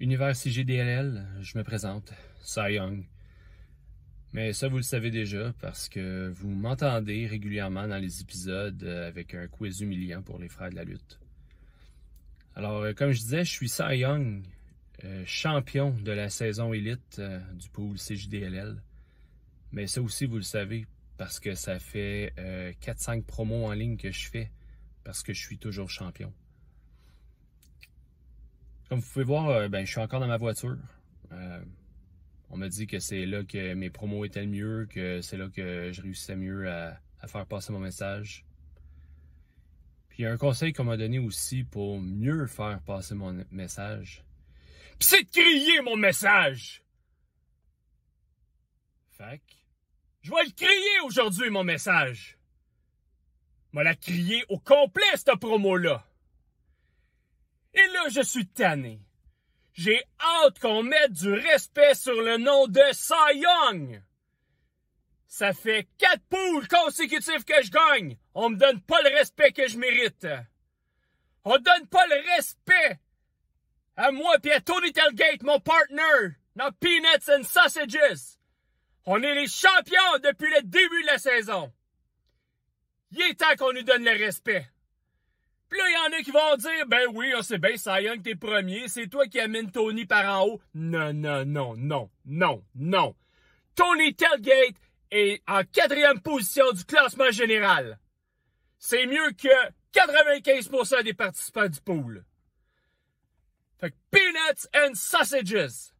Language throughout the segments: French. Univers CJDLL, je me présente, Cy Young. Mais ça, vous le savez déjà parce que vous m'entendez régulièrement dans les épisodes avec un quiz humiliant pour les frères de la lutte. Alors, comme je disais, je suis Cy Young, champion de la saison élite du pool CJDLL. Mais ça aussi, vous le savez parce que ça fait 4-5 promos en ligne que je fais parce que je suis toujours champion. Comme vous pouvez voir, je suis encore dans ma voiture. On m'a dit que c'est là que mes promos étaient le mieux, que c'est là que je réussissais mieux à faire passer mon message. Puis il y a un conseil qu'on m'a donné aussi pour mieux faire passer mon message. Puis c'est de crier mon message! Fac. Je vais le crier aujourd'hui, mon message! Je vais la crier au complet, cette promo-là! Et là, je suis tanné. J'ai hâte qu'on mette du respect sur le nom de Cy Young. Ça fait 4 poules consécutives que je gagne. On me donne pas le respect que je mérite. On donne pas le respect à moi et à Tony Tailgate, mon partner, dans Peanuts and Sausages. On est les champions depuis le début de la saison. Il est temps qu'on nous donne le respect. Puis là, il y en a qui vont dire, ben oui, on sait bien, Cy Young, t'es premier, c'est toi qui amène Tony par en haut. Non, non, non, non, non, non. Tony Tailgate est en 4e position du classement général. C'est mieux que 95% des participants du pool. Fait que Peanuts and Sausages.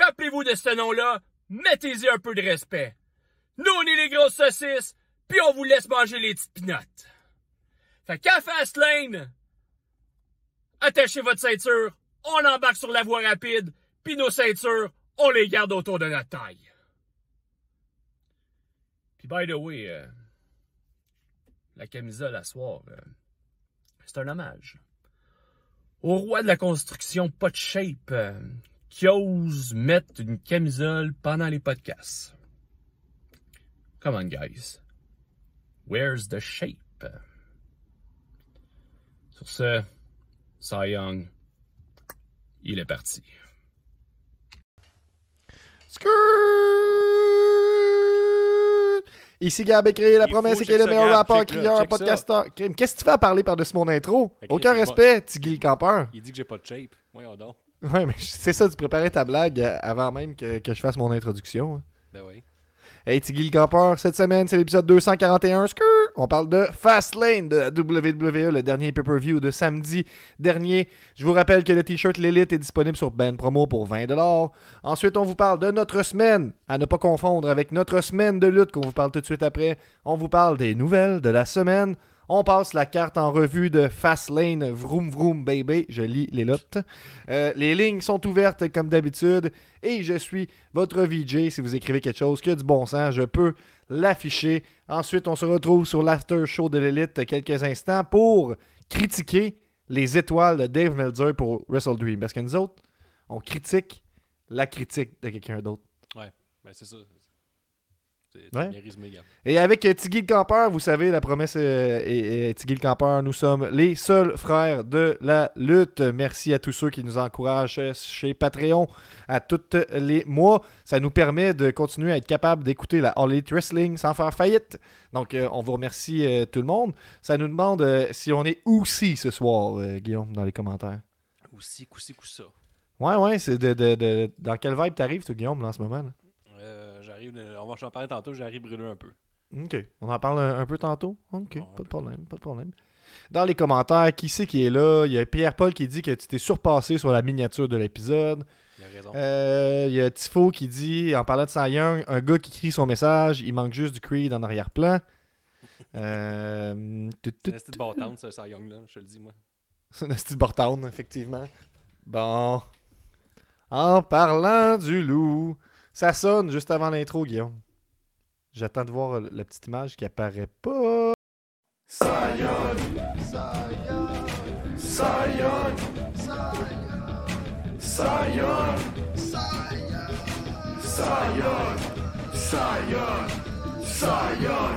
Rappelez-vous de ce nom-là, mettez-y un peu de respect. Nous, on est les grosses saucisses, puis on vous laisse manger les petites pinottes. Fait qu'à Fastlane, attachez votre ceinture, on embarque sur la voie rapide, puis nos ceintures, on les garde autour de notre taille. Puis by the way, la camisole à soir, c'est un hommage. Au roi de la construction pas de shape, qui ose mettre une camisole pendant les podcasts. Come on guys, where's the shape? Sur ce, Cy Young, il est parti. Ici Gab écrit, la promesse est qu'il est le meilleur rappeur, crieur, podcasteur. Qu'est-ce que tu fais à parler par-dessus mon intro? Aucun respect, petit Guy Campeur. Il dit que j'ai pas de shape. Voyons donc. Ouais, mais c'est ça, tu préparais ta blague avant même que je fasse mon introduction. Ben oui. Hey, Tiggy le campeur, cette semaine, c'est l'épisode 241. On parle de Fastlane de la WWE, le dernier pay-per-view de samedi dernier. Je vous rappelle que le t-shirt L'Elite est disponible sur Ben Promo pour 20$. Ensuite, on vous parle de notre semaine, à ne pas confondre avec notre semaine de lutte qu'on vous parle tout de suite après. On vous parle des nouvelles de la semaine. On passe la carte en revue de Fastlane, vroom vroom baby, je lis les notes. Les lignes sont ouvertes comme d'habitude et je suis votre VJ. Si vous écrivez quelque chose qui a du bon sens, je peux l'afficher. Ensuite, on se retrouve sur l'after show de l'élite quelques instants pour critiquer les étoiles de Dave Meltzer pour Wrestle Dream. Parce que nous autres, on critique la critique de quelqu'un d'autre. Ouais, ben c'est ça. Ouais. Et avec Tiggy le Campeur, vous savez, la promesse et Tiggy le Campeur, nous sommes les seuls frères de la lutte. Merci à tous ceux qui nous encouragent chez Patreon à tous les mois. Ça nous permet de continuer à être capable d'écouter la All Elite Wrestling sans faire faillite. Donc, on vous remercie tout le monde. Ça nous demande si on est aussi ce soir, Guillaume, dans les commentaires. Aussi, coussi, coussa. Ouais, c'est dans quel vibe t'arrives, toi, Guillaume, là, en ce moment là? On va en parler tantôt, j'arrive brûlé un peu. OK. On en parle un peu tantôt? OK. Bon, pas de problème. Dans les commentaires, qui c'est qui est là? Il y a Pierre-Paul qui dit que tu t'es surpassé sur la miniature de l'épisode. Il a raison. Il y a Tifo qui dit, en parlant de Cy Young, un gars qui crie son message, il manque juste du Creed en arrière-plan. C'est de Bortown, ce Cy Young-là, je te le dis, moi. C'est de Bortown, effectivement. Bon. En parlant du loup... Ça sonne juste avant l'intro, Guillaume. J'attends de voir la petite image qui apparaît pas. Cy Young, Cy Young, Cy Young, Cy Young, Cy Young, Cy Young, Cy Young, Cy Young.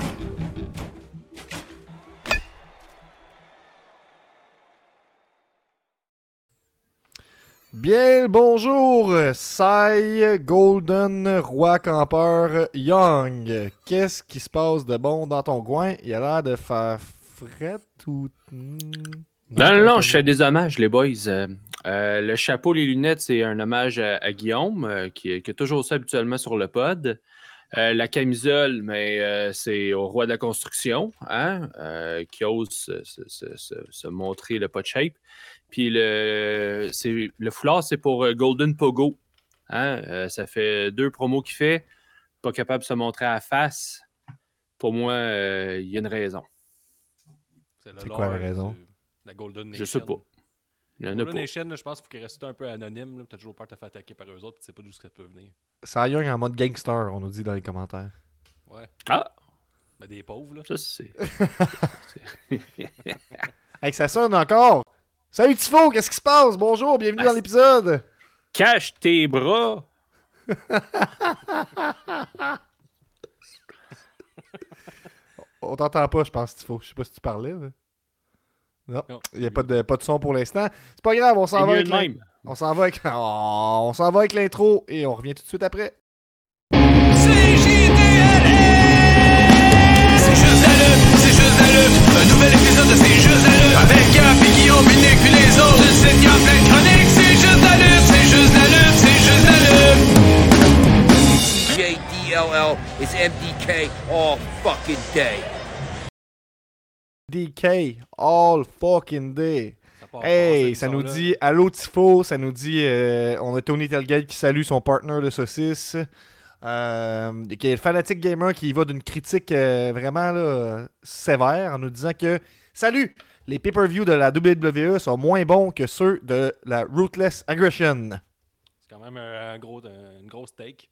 Bien le bonjour, Cy Golden, Roi Campeur Young. Qu'est-ce qui se passe de bon dans ton coin? Il a l'air de faire fret ou... Non, je fais des hommages, les boys. Le chapeau, les lunettes, c'est un hommage à Guillaume, qui est toujours ça habituellement sur le pod. La camisole, mais c'est au roi de la construction, hein, qui ose se montrer le pot de shape. Puis le foulard, c'est pour Golden Pogo. Hein? Ça fait 2 promos qu'il fait. Pas capable de se montrer à la face. Pour moi, il y a une raison. C'est quoi la raison? La Golden Nation. Je sais pas. La Golden Nation, je pense qu'il faut qu'il reste un peu anonyme. Tu as toujours peur de te faire attaquer par eux autres. Tu sais pas d'où ça peut venir. Cy Young en mode gangster, on nous dit dans les commentaires. Ouais. Ah! Ben des pauvres, là. Ça, c'est... Hey, ça sonne encore! Salut Tifo, qu'est-ce qui se passe? Bonjour, bienvenue dans l'épisode! Cache tes bras! On t'entend pas, je pense, Tifo. Je sais pas si tu parlais. Mais... Non, il n'y a pas de son pour l'instant. C'est pas grave, on s'en va avec l'intro et on revient tout de suite après. CJDLL! C'est juste la lutte, c'est juste la lutte. Un nouvel épisode de C'est juste la lutte. Avec Gap et Guillaume, Nick et les autres. Le site Gap, plein de chroniques. C'est juste la lutte, c'est juste la lutte, c'est juste la lutte. CJDLL is MDK all fucking day. DK all fucking day. Hey, ça nous dit allô Tifo, ça nous dit on a Tony Tailgate qui salue son partner de saucisse, qui est le fanatique gamer qui va d'une critique vraiment là, sévère en nous disant que salut, les pay-per-view de la WWE sont moins bons que ceux de la Ruthless Aggression. C'est quand même une grosse take.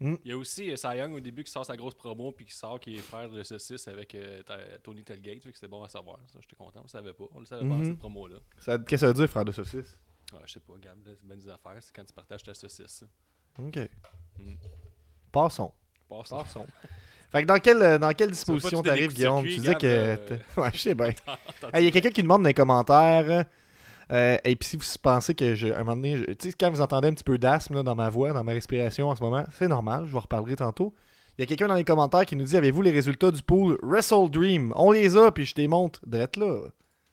Mm. Il y a aussi Cy Young au début qui sort sa grosse promo puis qui sort qu'il est frère de saucisse avec Tony Tailgate, fait que c'était bon à savoir. Ça, j'étais content, on le savait pas. On le savait pas cette promo-là. Qu'est-ce que ça veut dire, frère de saucisse? Ouais, je sais pas, regarde, c'est bien des affaires, c'est quand tu partages ta saucisse. OK. Mm. Passons. Fait que dans quelle disposition t'arrives, Guillaume? Tu disais que... Ouais, je sais bien. Il y a quelqu'un qui demande dans les commentaires... et puis si vous pensez que à un moment donné, tu sais, quand vous entendez un petit peu d'asthme là, dans ma voix, dans ma respiration en ce moment, c'est normal, je vous reparlerai tantôt. Il y a quelqu'un dans les commentaires qui nous dit « Avez-vous les résultats du pool Wrestle Dream? » On les a, puis je te montre d'être là.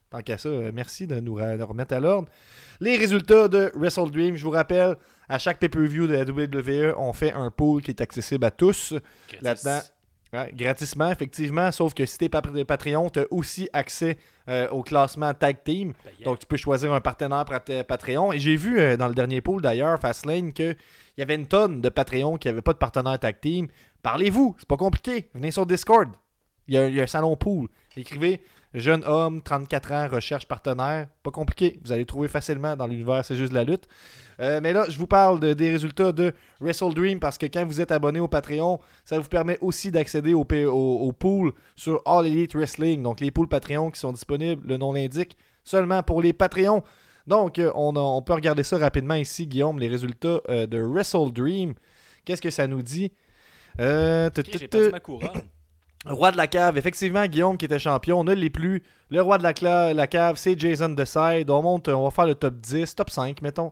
Tant qu'à ça, merci de nous remettre à l'ordre. Les résultats de Wrestle Dream, je vous rappelle, à chaque pay-per-view de la WWE, on fait un pool qui est accessible à tous. Gratis. Là-dedans, ouais, gratuitement, effectivement, sauf que si t'es Patreon, t'as aussi accès au classement Tag Team. Donc, tu peux choisir un partenaire Patreon. Et j'ai vu dans le dernier pool, d'ailleurs, Fastlane, qu'il y avait une tonne de Patreon qui n'avaient pas de partenaire Tag Team. Parlez-vous, c'est pas compliqué. Venez sur Discord. Il y a un salon pool. Écrivez « Jeune homme, 34 ans, recherche partenaire ». Pas compliqué. Vous allez le trouver facilement dans l'univers, c'est juste la lutte. Mais là, je vous parle des résultats de Wrestle Dream parce que quand vous êtes abonné au Patreon, ça vous permet aussi d'accéder au pool sur All Elite Wrestling. Donc, les pools Patreon qui sont disponibles, le nom l'indique, seulement pour les Patreons. Donc, on peut regarder ça rapidement ici, Guillaume, les résultats de Wrestle Dream. Qu'est-ce que ça nous dit? J'ai perdu ma couronne. Roi de la cave, effectivement, Guillaume qui était champion, ne l'est plus. Le roi de la cave, c'est Jason Decide. On va faire le top 10, top 5, mettons.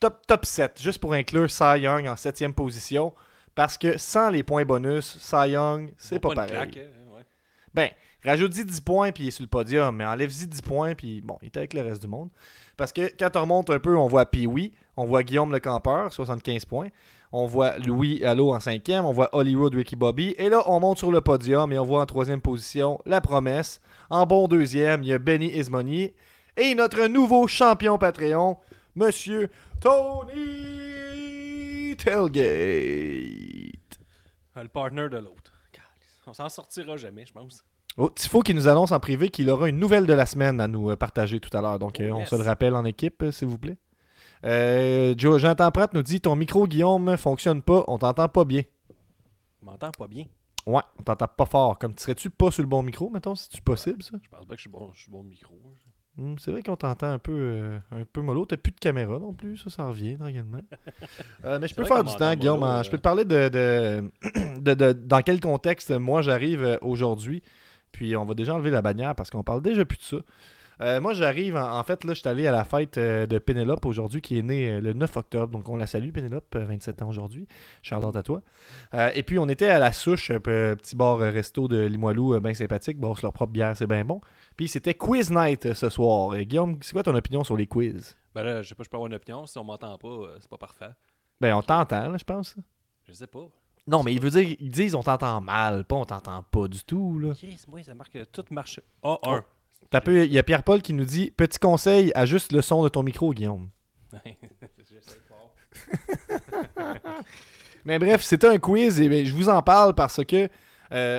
Top 7, juste pour inclure Cy Young en 7e position, parce que sans les points bonus, Cy Young, c'est pas pareil. Claque, ouais. Rajoute-y 10 points, puis il est sur le podium, mais enlève-y 10 points, puis bon, il est avec le reste du monde. Parce que quand on remonte un peu, on voit Pee-Wee, on voit Guillaume le Campeur, 75 points, on voit Louis Allo en 5e, on voit Holyrood, Ricky Bobby, et là, on monte sur le podium, et on voit en 3e position La Promesse. En bon 2e, il y a Benny Ismoney, et notre nouveau champion Patreon, Monsieur Tony Tailgate. Le partner de l'autre. On s'en sortira jamais, je pense. Oh, Tifo qui nous annonce en privé qu'il aura une nouvelle de la semaine à nous partager tout à l'heure. Donc, on se le rappelle en équipe, s'il vous plaît. Jonathan Pratt nous dit « Ton micro, Guillaume, fonctionne pas. On t'entend pas bien. » On m'entend pas bien? Ouais, on t'entend pas fort. Comme, serais-tu pas sur le bon micro, mettons, si c'est possible, ça? Je pense pas que je suis bon micro. C'est vrai qu'on t'entend un peu mollo. T'as plus de caméra non plus, ça revient tranquillement. Mais je peux faire du temps, Guillaume. Mollo, je peux te parler de dans quel contexte moi j'arrive aujourd'hui. Puis on va déjà enlever la bannière parce qu'on parle déjà plus de ça. Moi, j'arrive, en fait, là, je suis allé à la fête de Pénélope aujourd'hui, qui est née le 9 octobre. Donc, on la salue, Pénélope, 27 ans aujourd'hui. Charlotte à toi. Et puis, on était à la souche, petit bar-resto de Limoilou, bien sympathique. Bon, c'est leur propre bière, c'est bien bon. Puis, c'était Quiz Night ce soir. Guillaume, c'est quoi ton opinion sur les quiz? Ben là, je sais pas, je peux avoir une opinion. Si on m'entend pas, c'est pas parfait. Ben, on t'entend, là, je pense. Je sais pas. Non, mais il veut dire, ils disent on t'entend mal, pas on t'entend pas du tout, là. Yes, moi, ça marque tout marche. Ah, oh, un. Il y a Pierre-Paul qui nous dit « Petit conseil, ajuste le son de ton micro, Guillaume. » Mais bref, c'était un quiz et bien, je vous en parle parce que,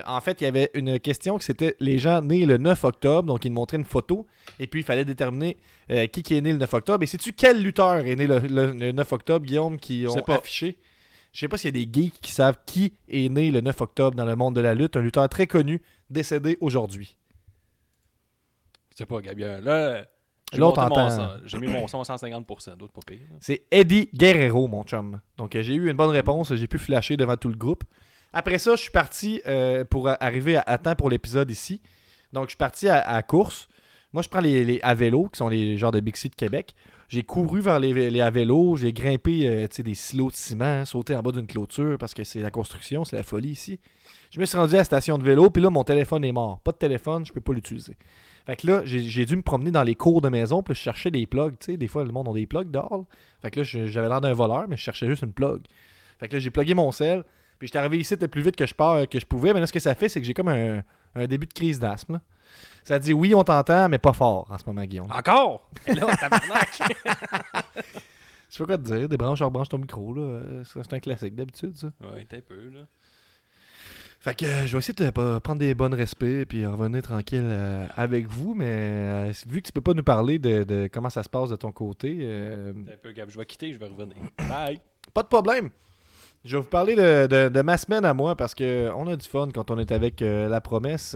en fait, il y avait une question qui c'était les gens nés le 9 octobre, donc ils montraient une photo et puis il fallait déterminer qui est né le 9 octobre. Et sais-tu quel lutteur est né le 9 octobre, Guillaume, qui ont affiché? Je sais pas s'il y a des geeks qui savent qui est né le 9 octobre dans le monde de la lutte, un lutteur très connu, décédé aujourd'hui. Je sais pas, Gabien. Là, j'ai mis mon son à 150%, d'autres pas pire. C'est Eddie Guerrero, mon chum. Donc, j'ai eu une bonne réponse. J'ai pu flasher devant tout le groupe. Après ça, je suis parti pour arriver à temps pour l'épisode ici. Donc, je suis parti à course. Moi, je prends les à vélo, qui sont les genres de Bixi de Québec. J'ai couru vers les à vélo. J'ai grimpé des silos de ciment, sauté en bas d'une clôture parce que c'est la construction, c'est la folie ici. Je me suis rendu à la station de vélo. Puis là, mon téléphone est mort. Pas de téléphone, je peux pas l'utiliser. Fait que là, j'ai dû me promener dans les cours de maison, puis je cherchais des plugs, tu sais, des fois le monde a des plugs dehors. Fait que là, j'avais l'air d'un voleur, mais je cherchais juste une plug. Fait que là, j'ai plugué mon sel, puis j'étais arrivé ici le plus vite que je pouvais, mais là, ce que ça fait, c'est que j'ai comme un début de crise d'asthme, là. Ça dit « Oui, on t'entend, mais pas fort en ce moment, Guillaume. » Encore? Et là, tabarnak! Je sais pas quoi te dire, débranche, rebranche ton micro, là. C'est un classique d'habitude, ça. Ouais, t'es un peu, là. Fait que je vais essayer de prendre des bonnes respects puis revenir tranquille avec vous, mais vu que tu peux pas nous parler de comment ça se passe de ton côté... Un peu, Gab, je vais quitter, je vais revenir. Bye! Pas de problème! Je vais vous parler de ma semaine à moi parce qu'on a du fun quand on est avec La Promesse.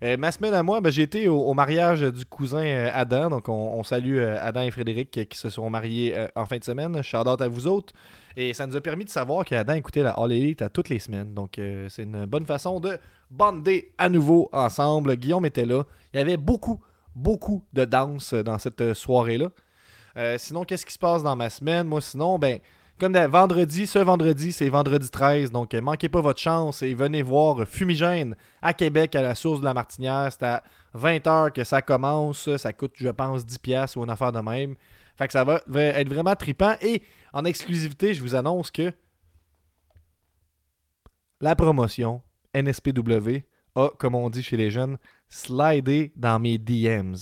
Ma semaine à moi, ben, j'ai été au mariage du cousin Adam, donc on salue Adam et Frédéric qui se sont mariés en fin de semaine. Shout out à vous autres. Et ça nous a permis de savoir qu'Adam écoutait la All Elite à toutes les semaines. Donc, c'est une bonne façon de bander à nouveau ensemble. Guillaume était là. Il y avait beaucoup, beaucoup de danse dans cette soirée-là. Sinon, qu'est-ce qui se passe dans ma semaine? Moi, sinon, ben comme ce vendredi, c'est vendredi 13. Donc, manquez pas votre chance et venez voir Fumigène à Québec à la source de la Martinière. C'est à 20h que ça commence. Ça coûte, je pense, 10$ ou une affaire de même. Fait que ça va être vraiment trippant. Et en exclusivité, je vous annonce que la promotion NSPW a, comme on dit chez les jeunes, slidé dans mes DMs.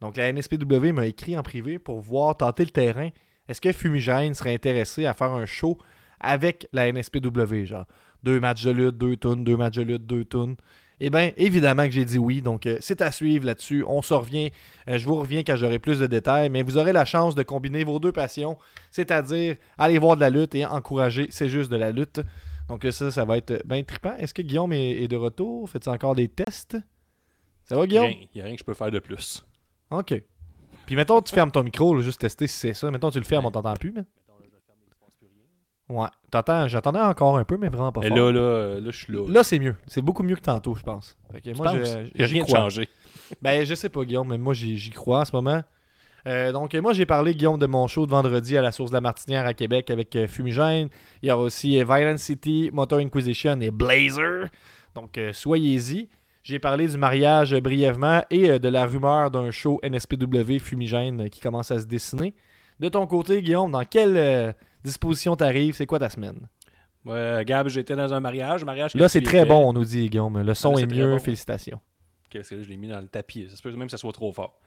Donc, la NSPW m'a écrit en privé pour voir tenter le terrain. Est-ce que Fumigène serait intéressé à faire un show avec la NSPW? Genre, 2 matchs de lutte, 2 tunes. Eh bien, évidemment que j'ai dit oui, donc c'est à suivre là-dessus. On se revient, je vous reviens quand j'aurai plus de détails, mais vous aurez la chance de combiner vos deux passions, c'est-à-dire aller voir de la lutte et encourager, c'est juste de la lutte. Donc ça va être bien trippant. Est-ce que Guillaume est de retour? Faites-tu encore des tests? Ça va, Guillaume? Il n'y a rien que je peux faire de plus. OK. Puis mettons, tu fermes ton micro, là, juste tester si c'est ça. Mettons, tu le fermes, on t'entend plus, mais... Ouais, j'entendais encore un peu, mais vraiment pas fort. Et là, je suis là. Là, c'est mieux. C'est beaucoup mieux que tantôt, je pense. Fait que moi, j'ai rien changé. Ben, je sais pas, Guillaume, mais moi, j'y crois en ce moment. Donc, moi, j'ai parlé, Guillaume, de mon show de vendredi à la source de la Martinière à Québec avec Fumigène. Il y aura aussi Violent City, Motor Inquisition et Blazer. Donc, soyez-y. J'ai parlé du mariage brièvement et de la rumeur d'un show NSPW Fumigène qui commence à se dessiner. De ton côté, Guillaume, dans quel... disposition t'arrive, c'est quoi ta semaine? Gab, j'étais dans un mariage. Là, c'est très bon, on nous dit, Guillaume. Le son est mieux, bon. Félicitations. Okay, parce que là, je l'ai mis dans le tapis. Ça se peut même que ça soit trop fort.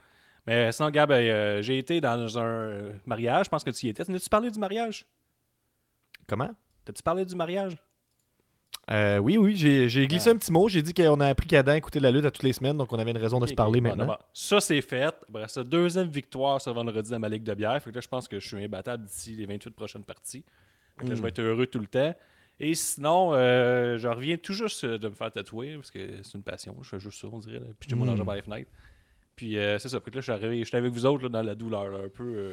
Mais sinon, Gab, j'ai été dans un mariage. Je pense que tu y étais. As-tu parlé du mariage? Comment? T'as-tu parlé du mariage? Oui, j'ai glissé un petit mot. J'ai dit qu'on a appris qu'Adam écoutait la lutte à toutes les semaines, donc on avait une raison de se parler maintenant. Bon. Ça, c'est fait. Bref, c'est la deuxième victoire ce vendredi dans ma ligue de bière. Fait que là, je pense que je suis imbattable d'ici les 28 prochaines parties. Fait que là, je vais être heureux tout le temps. Et sinon, je reviens tout juste de me faire tatouer, parce que c'est une passion. Je fais juste ça, on dirait. Là. Puis j'ai mon argent par les fenêtres. Puis c'est ça. Fait que là, je suis avec vous autres là, dans la douleur, là, un peu.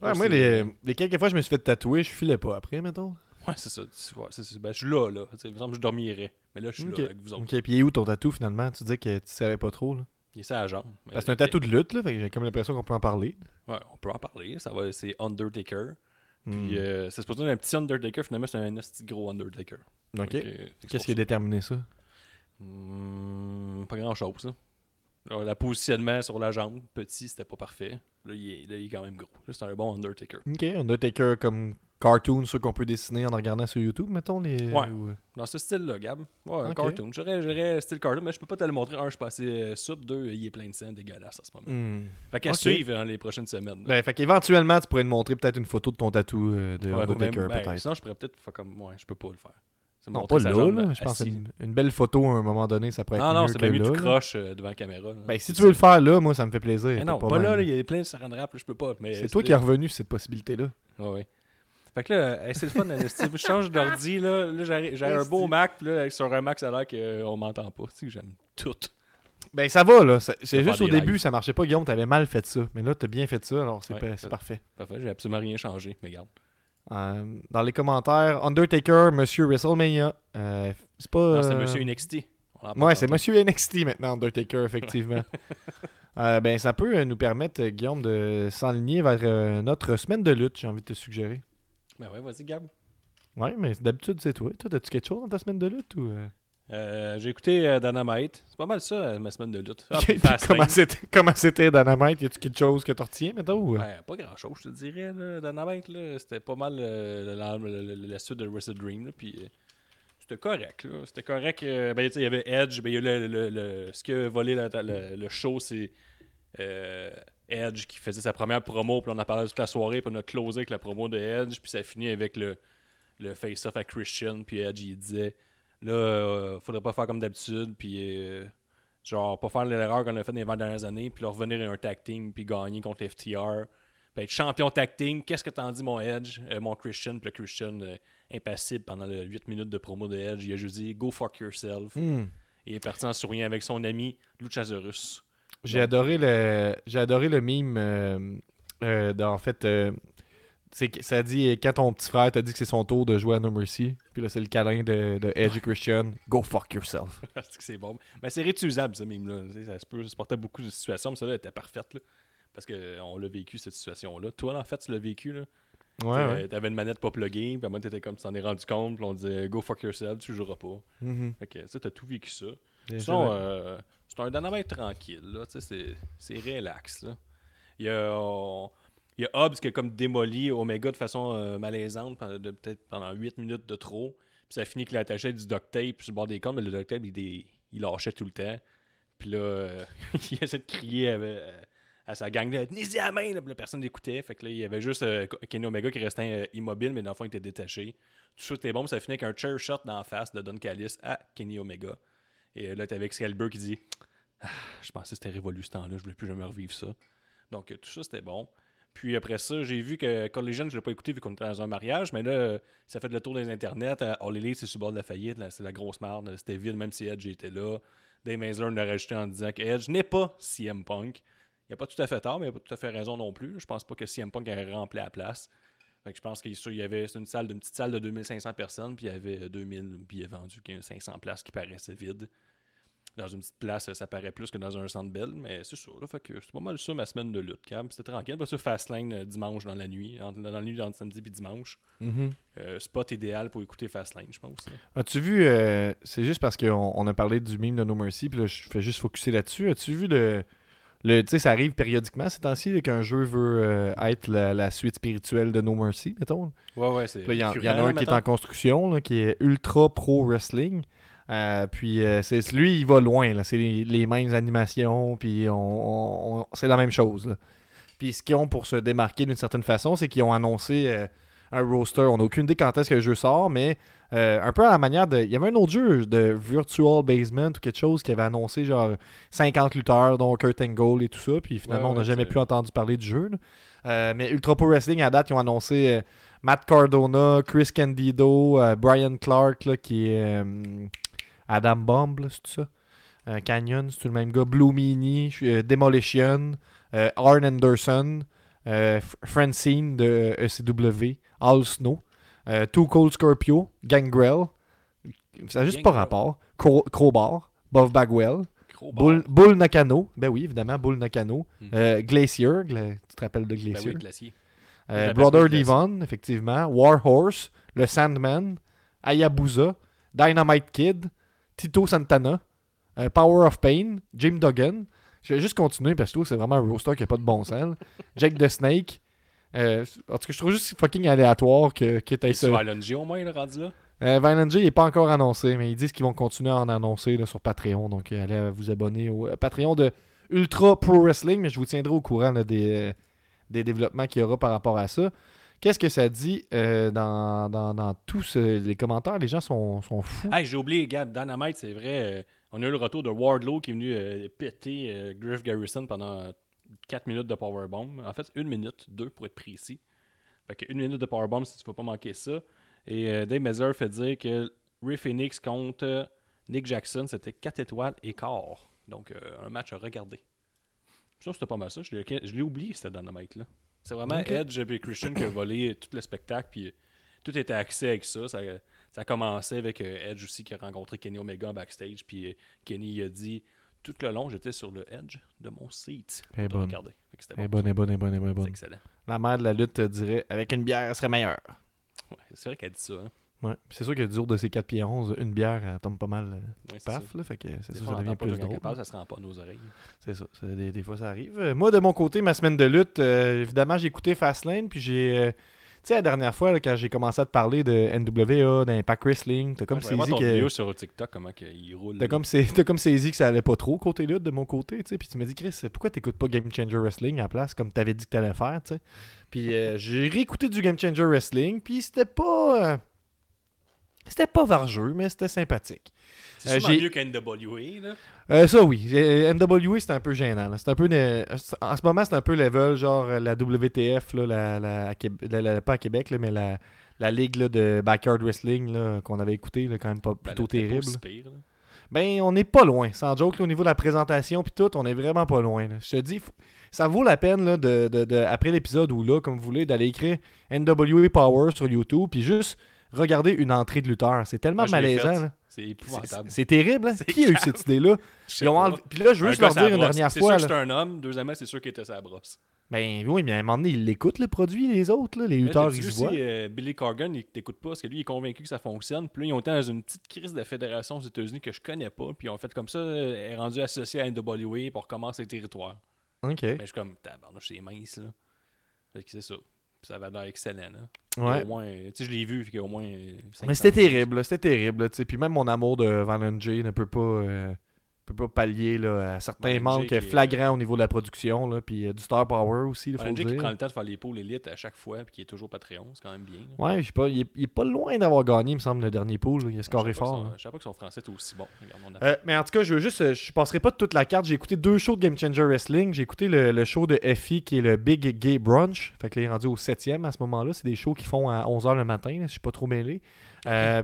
Moi, les quelques fois, je me suis fait tatouer, je filais pas après, mettons. Ouais, c'est ça. C'est, ben, je suis là. Il me semble que je dormirais. Mais là, je suis là avec vous autres. OK. Puis, il est où ton tatou, finalement? Tu dis que tu savais pas trop, là? Il est sur la jambe. Parce que c'est un tatou de lutte, là, j'ai comme l'impression qu'on peut en parler. Ouais, on peut en parler. Ça va, c'est Undertaker. Puis c'est supposé être un petit Undertaker, finalement c'est un petit gros Undertaker. OK. Qu'est-ce qui a déterminé ça? Pas grand-chose, ça. Alors, le positionnement sur la jambe, petit, c'était pas parfait. Là, il est quand même gros. Là, c'est un bon Undertaker. OK, Undertaker comme cartoon, ceux qu'on peut dessiner en regardant sur YouTube, mettons. Les... Ouais, dans ce style-là, Gab. Ouais, okay. Un cartoon. J'aurais style cartoon, mais je peux pas te le montrer. Un, je suis pas assez souple. Deux, il est plein de sang dégueulasse à ce moment. Fait qu'à suivre dans les prochaines semaines. Ben, fait qu'éventuellement, tu pourrais te montrer peut-être une photo de ton tatou de Undertaker, peut-être. Sinon, je pourrais peut-être faire comme moi. Je peux pas le faire. Non, pas là, là. Je pense une belle photo à un moment donné, ça pourrait être mieux que là. Non, c'est bien mieux du croche devant la caméra. Là. Ben, si tu veux le faire là, moi, ça me fait plaisir. Mais non, pas là, là, il y a plein de saran wrap, je peux pas. Mais c'est toi qui es revenu cette possibilité-là. Ah oui. Fait que là, c'est le fun, si je change d'ordi, là j'ai un beau Mac, là, sur un Mac, ça a l'air qu'on m'entend pas. Tu sais, j'aime tout. Ben, ça va, là. C'est juste au début, ça marchait pas, Guillaume, t'avais mal fait ça. Mais là, t'as bien fait ça, alors c'est parfait. Parfait, j'ai absolument rien changé, mais regarde. Dans les commentaires, Undertaker, Monsieur WrestleMania. C'est pas. Non, c'est Monsieur NXT. Ouais, c'est Monsieur NXT maintenant, Undertaker, effectivement. Ben, ça peut nous permettre, Guillaume, de s'enligner vers notre semaine de lutte, j'ai envie de te suggérer. Ben ouais, vas-y, Gab. Ouais, mais d'habitude, c'est toi. Toi, as-tu quelque chose dans ta semaine de lutte ou. J'ai écouté Dynamite. C'est pas mal ça, ma semaine de lutte. Ah, comment c'était Dynamite? Y a-tu quelque chose que t'as retiens, mettons? Ben, pas grand-chose, je te dirais. Là. Dynamite, là, c'était pas mal la suite de Wrestle Dream. Là, puis, c'était correct. Là. C'était correct. Ben, tu sais, il y avait Edge. Ben, ce qui a volé le show, c'est Edge qui faisait sa première promo. Puis on a parlé toute la soirée. Puis on a closé avec la promo de Edge. Puis ça finit avec le face-off à Christian. Puis Edge, il disait... Là, faudrait pas faire comme d'habitude, puis genre pas faire l'erreur qu'on a faite dans les 20 dernières années, puis revenir à un tag team, puis gagner contre FTR, puis être champion tag team. Qu'est-ce que t'en dis, mon Edge, mon Christian, puis le Christian impassible pendant les 8 minutes de promo de Edge. Il a juste dit go fuck yourself. Et il est parti en souriant avec son ami Luchasaurus. J'ai adoré le meme en fait. Ça dit, quand ton petit frère t'a dit que c'est son tour de jouer à No Mercy, puis là, c'est le câlin de Edge et Christian, go fuck yourself. C'est bon. Mais c'est réutilisable, ce mime-là. Ça se peut supporter beaucoup de situations, mais celle-là était parfaite. Là, parce qu'on l'a vécu, cette situation-là. Toi, là, en fait, tu l'as vécu. Là. Ouais. T'avais une manette pas pluggée, puis à moi, t'étais comme tu t'en es rendu compte, puis on disait go fuck yourself, tu joueras pas. Fait que ça, t'as tout vécu ça. Sinon, c'est un Dynamite tranquille. Là, c'est relax. Là. Il y a Hobbs qui a comme démoli Omega de façon malaisante, peut-être pendant 8 minutes de trop. Puis ça finit qu'il attachait du duct tape sur le bord des cordes, mais le duct tape, il lâchait tout le temps. Puis là, il essaie de crier à sa gang, « Tenez-y la main! » Là, puis la personne l'écoutait. Fait que là, il y avait juste Kenny Omega qui restait immobile, mais dans le fond, il était détaché. Tout ça, c'était bon, puis ça finit avec un chair shot dans la face de Don Callis à Kenny Omega. Et là, t'avais Excalibur qui dit « Je pensais que c'était révolu ce temps-là, je voulais plus jamais revivre ça. » Donc, tout ça, c'était bon. Puis après ça, j'ai vu que Collision, je l'ai pas écouté vu qu'on était dans un mariage, mais là, ça fait le tour des internets. All Elite, c'est sur le bord de la faillite, là, c'est la grosse merde, c'était vide, même si Edge était là. Dave Meltzer l'a rajouté en disant que Edge n'est pas CM Punk. Il n'a pas tout à fait tort, mais il n'a pas tout à fait raison non plus. Je pense pas que CM Punk aurait rempli la place. Fait que je pense qu'il y avait une petite salle de 2500 personnes, puis il y avait 2000 billets vendus, qui a 500 places qui paraissaient vides. Dans une petite place, ça paraît plus que dans un Centre Bell, mais c'est ça. Là, fait que c'est pas mal ça, ma semaine de lutte. C'était tranquille. Parce que Fastlane dimanche dans la nuit, entre samedi et dimanche. Spot idéal pour écouter Fastlane, je pense. As-tu vu, c'est juste parce qu'on a parlé du meme de No Mercy, puis là, je fais juste focusser là-dessus. As-tu vu tu sais, ça arrive périodiquement ces temps-ci qu'un jeu veut être la suite spirituelle de No Mercy, mettons. Ouais, c'est ça. Il y en a un qui est en construction, là, qui est Ultra Pro Wrestling. C'est lui, il va loin. Là. C'est les mêmes animations, puis c'est la même chose. Là. Puis ce qu'ils ont pour se démarquer d'une certaine façon, c'est qu'ils ont annoncé un roster. On n'a aucune idée quand est-ce que le jeu sort, mais un peu à la manière de... Il y avait un autre jeu de Virtual Basement ou quelque chose qui avait annoncé genre 50 lutteurs, dont Kurt Angle et tout ça. Puis finalement, on n'a jamais plus entendu parler du jeu. Mais Ultra Pro Wrestling, à date, ils ont annoncé Matt Cardona, Chris Candido, Brian Clark, là, qui est... Adam Bomb, là, c'est tout ça. Canyon, c'est tout le même gars. Blue Meanie, Demolition, Arn Anderson, Francine de ECW, Al Snow, Too Cold Scorpio, Gangrel, ça n'a juste pas rapport. Crowbar, Buff Bagwell, Bull Nakano. Ben oui, évidemment, Bull Nakano. Glacier. Tu te rappelles de Glacier? Ben oui, Glacier. Brother Devon, effectivement. Warhorse. Le Sandman. Hayabusa. Dynamite Kid. Tito Santana. Power of Pain. Jim Duggan. Je vais juste continuer parce que je trouve que c'est vraiment un roster qui n'a pas de bon sens. Jake the Snake. En tout cas, je trouve juste fucking aléatoire que t'ailles ça. Violent J au moins, le rendu là. Violent J, il n'est pas encore annoncé, mais ils disent qu'ils vont continuer à en annoncer là, sur Patreon. Donc, allez vous abonner au Patreon de Ultra Pro Wrestling. Mais je vous tiendrai au courant là, des développements qu'il y aura par rapport à ça. Qu'est-ce que ça dit dans tous les commentaires? Les gens sont fous. Hey, j'ai oublié, Gab, Dynamite, c'est vrai. On a eu le retour de Wardlow qui est venu péter Griff Garrison pendant 4 minutes de powerbomb. En fait, 1 minute, 2 pour être précis. Fait que 1 minute de powerbomb, si tu ne veux pas manquer ça. Et Dave Meltzer fait dire que Rey Phoenix contre Nick Jackson, c'était 4 étoiles et quart. Donc, un match à regarder. Ça, c'était pas mal ça. Je l'ai oublié, cette Dynamite-là. C'est vraiment okay. Edge et Christian qui a volé tout le spectacle. Puis tout était axé avec ça. Ça a commencé avec Edge aussi qui a rencontré Kenny Omega backstage. Puis Kenny a dit tout le long, j'étais sur le Edge de mon seat. Et bonne, et bonne, et bonne, et bonne, et bonne. C'est excellent. La mère de la lutte dirait avec une bière, elle serait meilleure. Ouais, c'est vrai qu'elle dit ça. Hein? Ouais. C'est sûr que du jour de ses 4 pieds 11, une bière, elle tombe pas mal. Ouais, paf, là. Fait que c'est sûr que ça devient plus drôle. Ça se rend pas à nos oreilles. C'est ça. Des fois, ça arrive. Moi, de mon côté, ma semaine de lutte, évidemment, j'ai écouté Fastlane, puis j'ai. Tu sais, la dernière fois, là, quand j'ai commencé à te parler de NWA, d'Impact Wrestling, t'as comme saisi que... vidéo sur TikTok, comment il roule. T'as comme saisi que ça allait pas trop côté lutte de mon côté, tu sais. Puis tu m'as dit, Chris, pourquoi t'écoutes pas Game Changer Wrestling à la place, comme t'avais dit que t'allais faire, tu sais. Puis j'ai réécouté du Game Changer Wrestling, puis c'était pas vargeux, mais c'était sympathique. C'est sûrement mieux qu'à NWA, là. Ça, oui. NWA, c'était un peu gênant. Là. En ce moment, c'est un peu level, genre la WTF, là, pas à Québec, là, mais la ligue là, de Backyard Wrestling là, qu'on avait écouté, là, quand même pas plutôt terrible. Pas pire, là. Ben, on n'est pas loin. Sans joke, là, au niveau de la présentation puis tout, on est vraiment pas loin. Là. Je te dis, ça vaut la peine, là, après l'épisode ou là, comme vous voulez, d'aller écrire NWA Power sur YouTube puis juste regarder une entrée de lutteur. C'est tellement malaisant. C'est épouvantable. C'est terrible. Hein? Qui a eu cette idée-là? Puis là, je veux juste leur dire une dernière fois. C'est sûr que c'est un homme. Deuxièmement, c'est sûr qu'il était sa brosse. Ben oui, mais à un moment donné, ils l'écoutent, le produit, les autres. Là, les lutteurs, ils se voient. Billy Corgan, il t'écoute pas parce que lui, il est convaincu que ça fonctionne. Puis là, ils ont été dans une petite crise de la fédération aux États-Unis que je connais pas. Puis ils ont fait comme ça, est rendu associé à NWA pour recommencer les territoires. OK. Mais je suis comme, tabarnouche, c'est mince, là. Fait que c'est ça. Ça va l'air excellent. Hein? Ouais. Au moins, je l'ai vu, au moins. Mais c'était terrible. Puis même mon amour de Violent J ne peut pas pallier là, à certains manques flagrants au niveau de la production. Là, puis du Star Power aussi. Violent J qui prend le temps de faire les pôles élites à chaque fois, puis qui est toujours Patreon, c'est quand même bien. Là. Ouais, je sais pas, il est pas loin d'avoir gagné, il me semble, le dernier pool. Là. Il a scoré fort. Je savais pas que son français était aussi bon. Mais en tout cas, je passerai pas toute la carte. J'ai écouté 2 shows de Game Changer Wrestling. J'ai écouté le show de FI qui est le Big Gay Brunch. Fait que là, il est rendu au 7e à ce moment-là. C'est des shows qu'ils font à 11h le matin. Là. Je suis pas trop mêlé.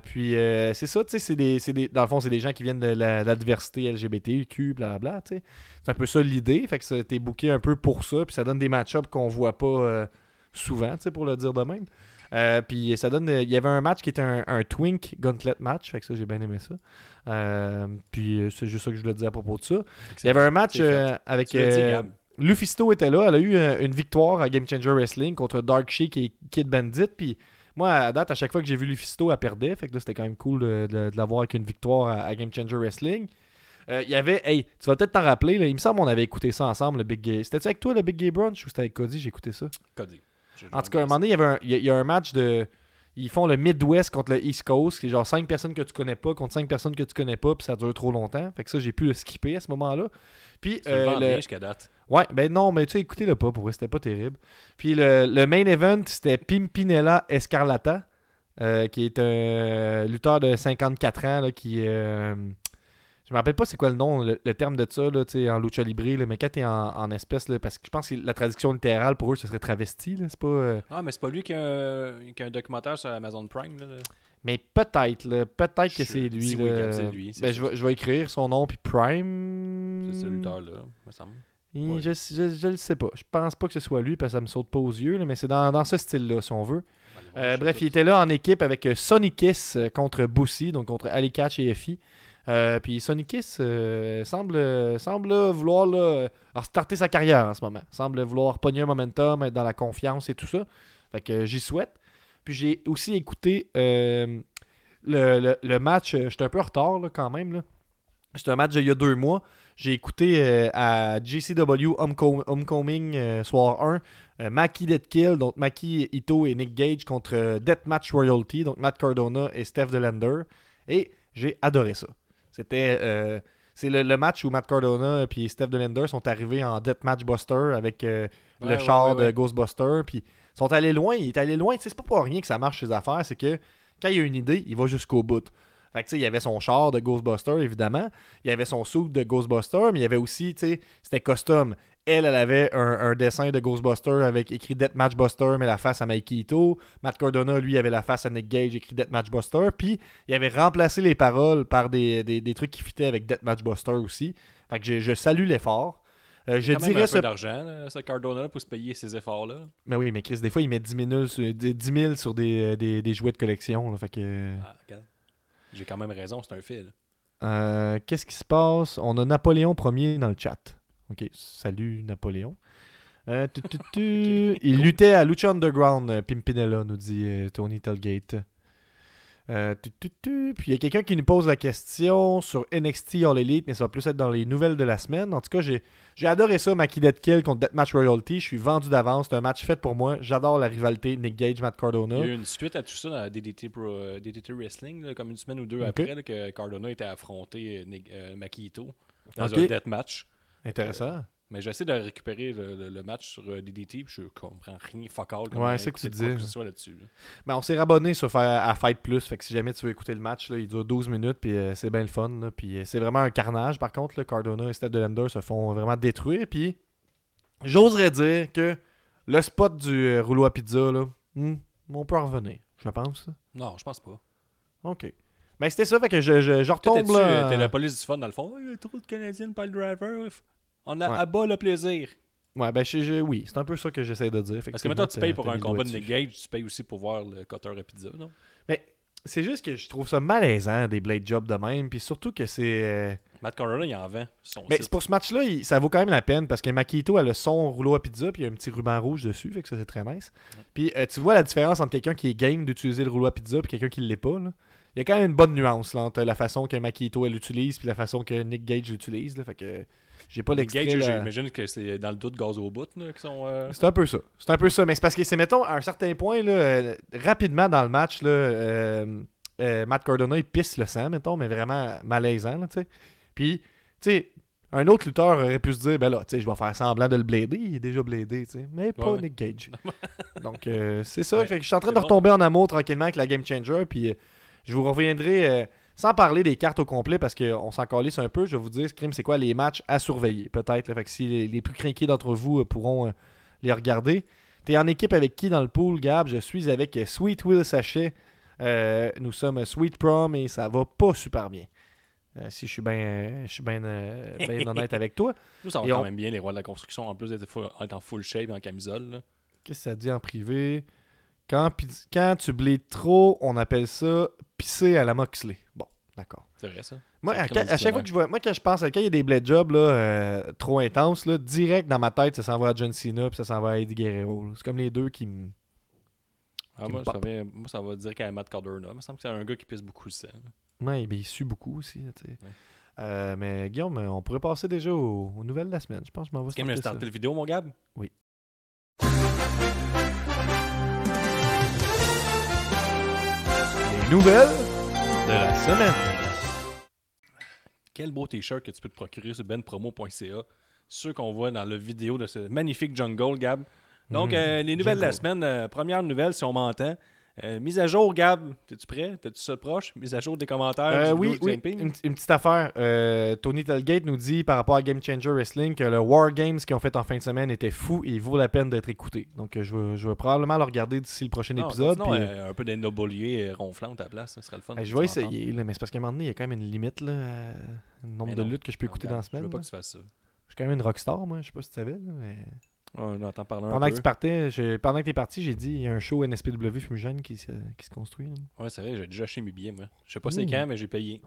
Puis c'est ça, tu sais, dans le fond, c'est des gens qui viennent de la diversité LGBTQ, blablabla, tu sais. C'est un peu ça l'idée, fait que t'es booké un peu pour ça, puis ça donne des match-ups qu'on voit pas souvent, tu sais, pour le dire de même. Puis ça donne, il y avait un match qui était un Twink Gauntlet match, fait que ça, j'ai bien aimé ça. Puis c'est juste ça que je voulais dire à propos de ça. Il y avait un match avec... Lufisto était là, elle a eu une victoire à Game Changer Wrestling contre Dark Sheik et Kid Bandit, puis... Moi, à date, à chaque fois que j'ai vu Lufisto, elle perdait. Fait que là, c'était quand même cool de l'avoir avec une victoire à Game Changer Wrestling. Il y avait... Hey, tu vas peut-être t'en rappeler. Là, il me semble qu'on avait écouté ça ensemble, le Big Gay. C'était-tu avec toi, le Big Gay Brunch, ou c'était avec Cody? J'ai écouté ça. Cody. En tout cas, à un moment donné, il y a un match de... Ils font le Midwest contre le East Coast. C'est genre 5 personnes que tu connais pas contre 5 personnes que tu connais pas, puis ça dure trop longtemps. Fait que ça, j'ai pu le skipper à ce moment-là. Puis le jusqu'à date. Ouais, ben non, mais tu sais, écoutez-le pas, pour vrai, c'était pas terrible. Puis le main event, c'était Pimpinella Escarlata, qui est un lutteur de 54 ans, là, qui... je me rappelle pas c'est quoi le nom, le terme de ça, là, en lucha libre, là, mais quand t'es en espèce, là, parce que je pense que la traduction littérale pour eux, ce serait travesti, là, c'est pas... Ah, mais c'est pas lui qui a un documentaire sur Amazon Prime, là. Mais peut-être, là, peut-être que c'est lui, là. Oui, c'est lui. Je vais écrire son nom, puis Prime... C'est ce lutteur-là, me semble. Ouais. Je le sais pas. Je pense pas que ce soit lui parce que ça me saute pas aux yeux, là, mais c'est dans ce style-là, si on veut. Bref, il était là en équipe avec Sonny Kiss contre Boosie, donc contre Ali Catch et Effie. Puis Sonic Kiss semble vouloir là, restarter sa carrière en ce moment. Semble vouloir pogner un momentum, être dans la confiance et tout ça. Fait que j'y souhaite. Puis j'ai aussi écouté le match. J'étais un peu en retard là, quand même. Là. C'était un match d'il y a 2 mois. J'ai écouté à JCW Homecoming soir 1, Mackie Deadkill, donc Mackie Ito et Nick Gage contre Deathmatch Royalty, donc Matt Cardona et Steph De Lander. Et j'ai adoré ça. C'était c'est le match où Matt Cardona et Steph De Lander sont arrivés en Deathmatch Buster avec le char de Ghostbuster. Puis ils sont allés loin. Il est allé loin. T'sais, c'est pas pour rien que ça marche ses affaires. C'est que quand il a une idée, il va jusqu'au bout. Fait que, il y avait son char de Ghostbuster, évidemment. Il y avait son suit de Ghostbuster, mais il y avait aussi, c'était custom. Elle avait un dessin de Ghostbuster avec écrit Deathmatch Buster, mais la face à Mikey Ito. Matt Cardona, lui, avait la face à Nick Gage, écrit Deathmatch Buster. Puis, il avait remplacé les paroles par des trucs qui fitaient avec Deathmatch Buster aussi. Fait que je salue l'effort. Je dirais un peu d'argent, là, ce Cardona, pour se payer ces efforts-là. Mais oui, mais Chris, des fois, il met 10 000 sur des jouets de collection. Là, fait que... Ah, okay. J'ai quand même raison, c'est un fil. Qu'est-ce qui se passe? On a Napoléon Ier dans le chat. OK, salut Napoléon. Okay. Il luttait à Lucha Underground, Pimpinella, nous dit Tony Tailgate. Puis il y a quelqu'un qui nous pose la question sur NXT All Elite, mais ça va plus être dans les nouvelles de la semaine. En tout cas, j'ai adoré ça, Mackie Deadkill contre Deathmatch Royalty. Je suis vendu d'avance. C'est un match fait pour moi. J'adore la rivalité Nick Gage, Matt Cardona. Il y a eu une suite à tout ça dans la DDT Wrestling, là, comme une semaine ou deux après, là, que Cardona était affronté Mackie Ito dans un Deathmatch. Intéressant. Mais j'essaie de récupérer le match sur DDT, puis je comprends rien, fuck all. Ouais, c'est que tu dis. Là. Ben, on s'est rabonné sur à Fight Plus, fait que si jamais tu veux écouter le match, là, il dure 12 minutes, puis c'est bien le fun. Là, puis c'est vraiment un carnage. Par contre, là, Cardona et Steph De Lander se font vraiment détruire. Puis j'oserais dire que le spot du rouleau à pizza, là, on peut en revenir, je pense. Non, je pense pas. OK. Ben, c'était ça, fait que je retombe là. T'es la police du fun dans le fond. Il y a trop de Canadiens par le driver. On a abat le plaisir. Ouais, ben oui, c'est un peu ça que j'essaie de dire. Parce que maintenant, tu payes pour un combat de Nick Gage, tu payes aussi pour voir le cutter à pizza, non? Mais c'est juste que je trouve ça malaisant, des blade jobs de même, puis surtout que c'est... Matt Cardona, il en vend. Mais pour ce match-là, ça vaut quand même la peine, parce que Mackie Ito, elle a son rouleau à pizza, puis il y a un petit ruban rouge dessus, fait que ça, c'est très nice. Puis tu vois la différence entre quelqu'un qui est game d'utiliser le rouleau à pizza, puis quelqu'un qui ne l'est pas, là. Il y a quand même une bonne nuance là, entre la façon que Mackie Ito, elle l'utilise, puis la façon que Nick Gage l'utilise, là, fait que... J'ai pas l'extrait. Gage, j'imagine que c'est dans le doute gaz au bout. Là, C'est un peu ça. C'est un peu ça. Mais c'est parce que c'est, mettons, à un certain point, là, rapidement dans le match, là, Matt Cardona, il pisse le sang, mettons, mais vraiment malaisant. Là, t'sais. Puis, tu sais, un autre lutteur aurait pu se dire, ben là, tu sais, je vais faire semblant de le blader. Il est déjà bladé, tu sais. Mais pas Nick Gage. Donc, c'est ça. Ouais, fait que je suis en train de retomber en amour tranquillement avec la Game Changer. Puis, je vous reviendrai... sans parler des cartes au complet, parce qu'on s'en calisse un peu, je vais vous dire, Scream, c'est quoi les matchs à surveiller, peut-être. Là, fait que si les plus crinqués d'entre vous pourront les regarder. T'es en équipe avec qui dans le pool, Gab? Je suis avec Sweet Will Sachet. Nous sommes Sweet Prom et ça va pas super bien. Si je suis bien honnête avec toi. Nous, ça va quand même bien, les rois de la construction, en plus d'être en full shape, en camisole. Là. Qu'est-ce que ça dit en privé? Quand tu blades trop, on appelle ça pisser à la Moxley. Bon, d'accord. C'est vrai, ça. Moi, à chaque fois que je vois, quand je pense, quand il y a des blade jobs là, trop intenses, là, direct dans ma tête, ça s'en va à John Cena puis ça s'en va à Eddie Guerrero. Là. C'est comme les deux qui me. Ah, moi, ça va dire qu'à Matt Cardona. Il me semble que c'est un gars qui pisse beaucoup le sang. Oui, mais il sue beaucoup aussi. Là, mais Guillaume, on pourrait passer déjà aux nouvelles de la semaine. Je pense que je m'en vais. Tu aimes starter la vidéo, mon Gab? Oui. Nouvelle de la semaine. Quel beau t-shirt que tu peux te procurer sur benpromo.ca. Ceux qu'on voit dans la vidéo de ce magnifique jungle, Gab. Donc, les nouvelles de la semaine. Première nouvelle, si on m'entend. Mise à jour, Gab. T'es-tu prêt? T'es-tu ça proche? Mise à jour des commentaires. Oui. Une petite affaire. Tony Tailgate nous dit par rapport à Game Changer Wrestling que le War Games qu'ils ont fait en fin de semaine était fou et il vaut la peine d'être écouté. Donc, je vais probablement le regarder d'ici le prochain épisode. Sinon, un peu d'NWA ronflant à ta place. Ça serait le fun. Je vais essayer, là, mais c'est parce qu'à un moment donné, il y a quand même une limite, là, au nombre de luttes que je peux écouter dans la semaine. Je veux pas que tu fasses ça. Je suis quand même une rockstar, moi. Je sais pas si tu savais, là, mais... Pendant que t'es parti, j'ai dit il y a un show NSPW Fumigène qui se construit. Hein. Ouais, c'est vrai, j'ai déjà acheté mes billets, moi. Je sais pas c'est quand, mais j'ai payé.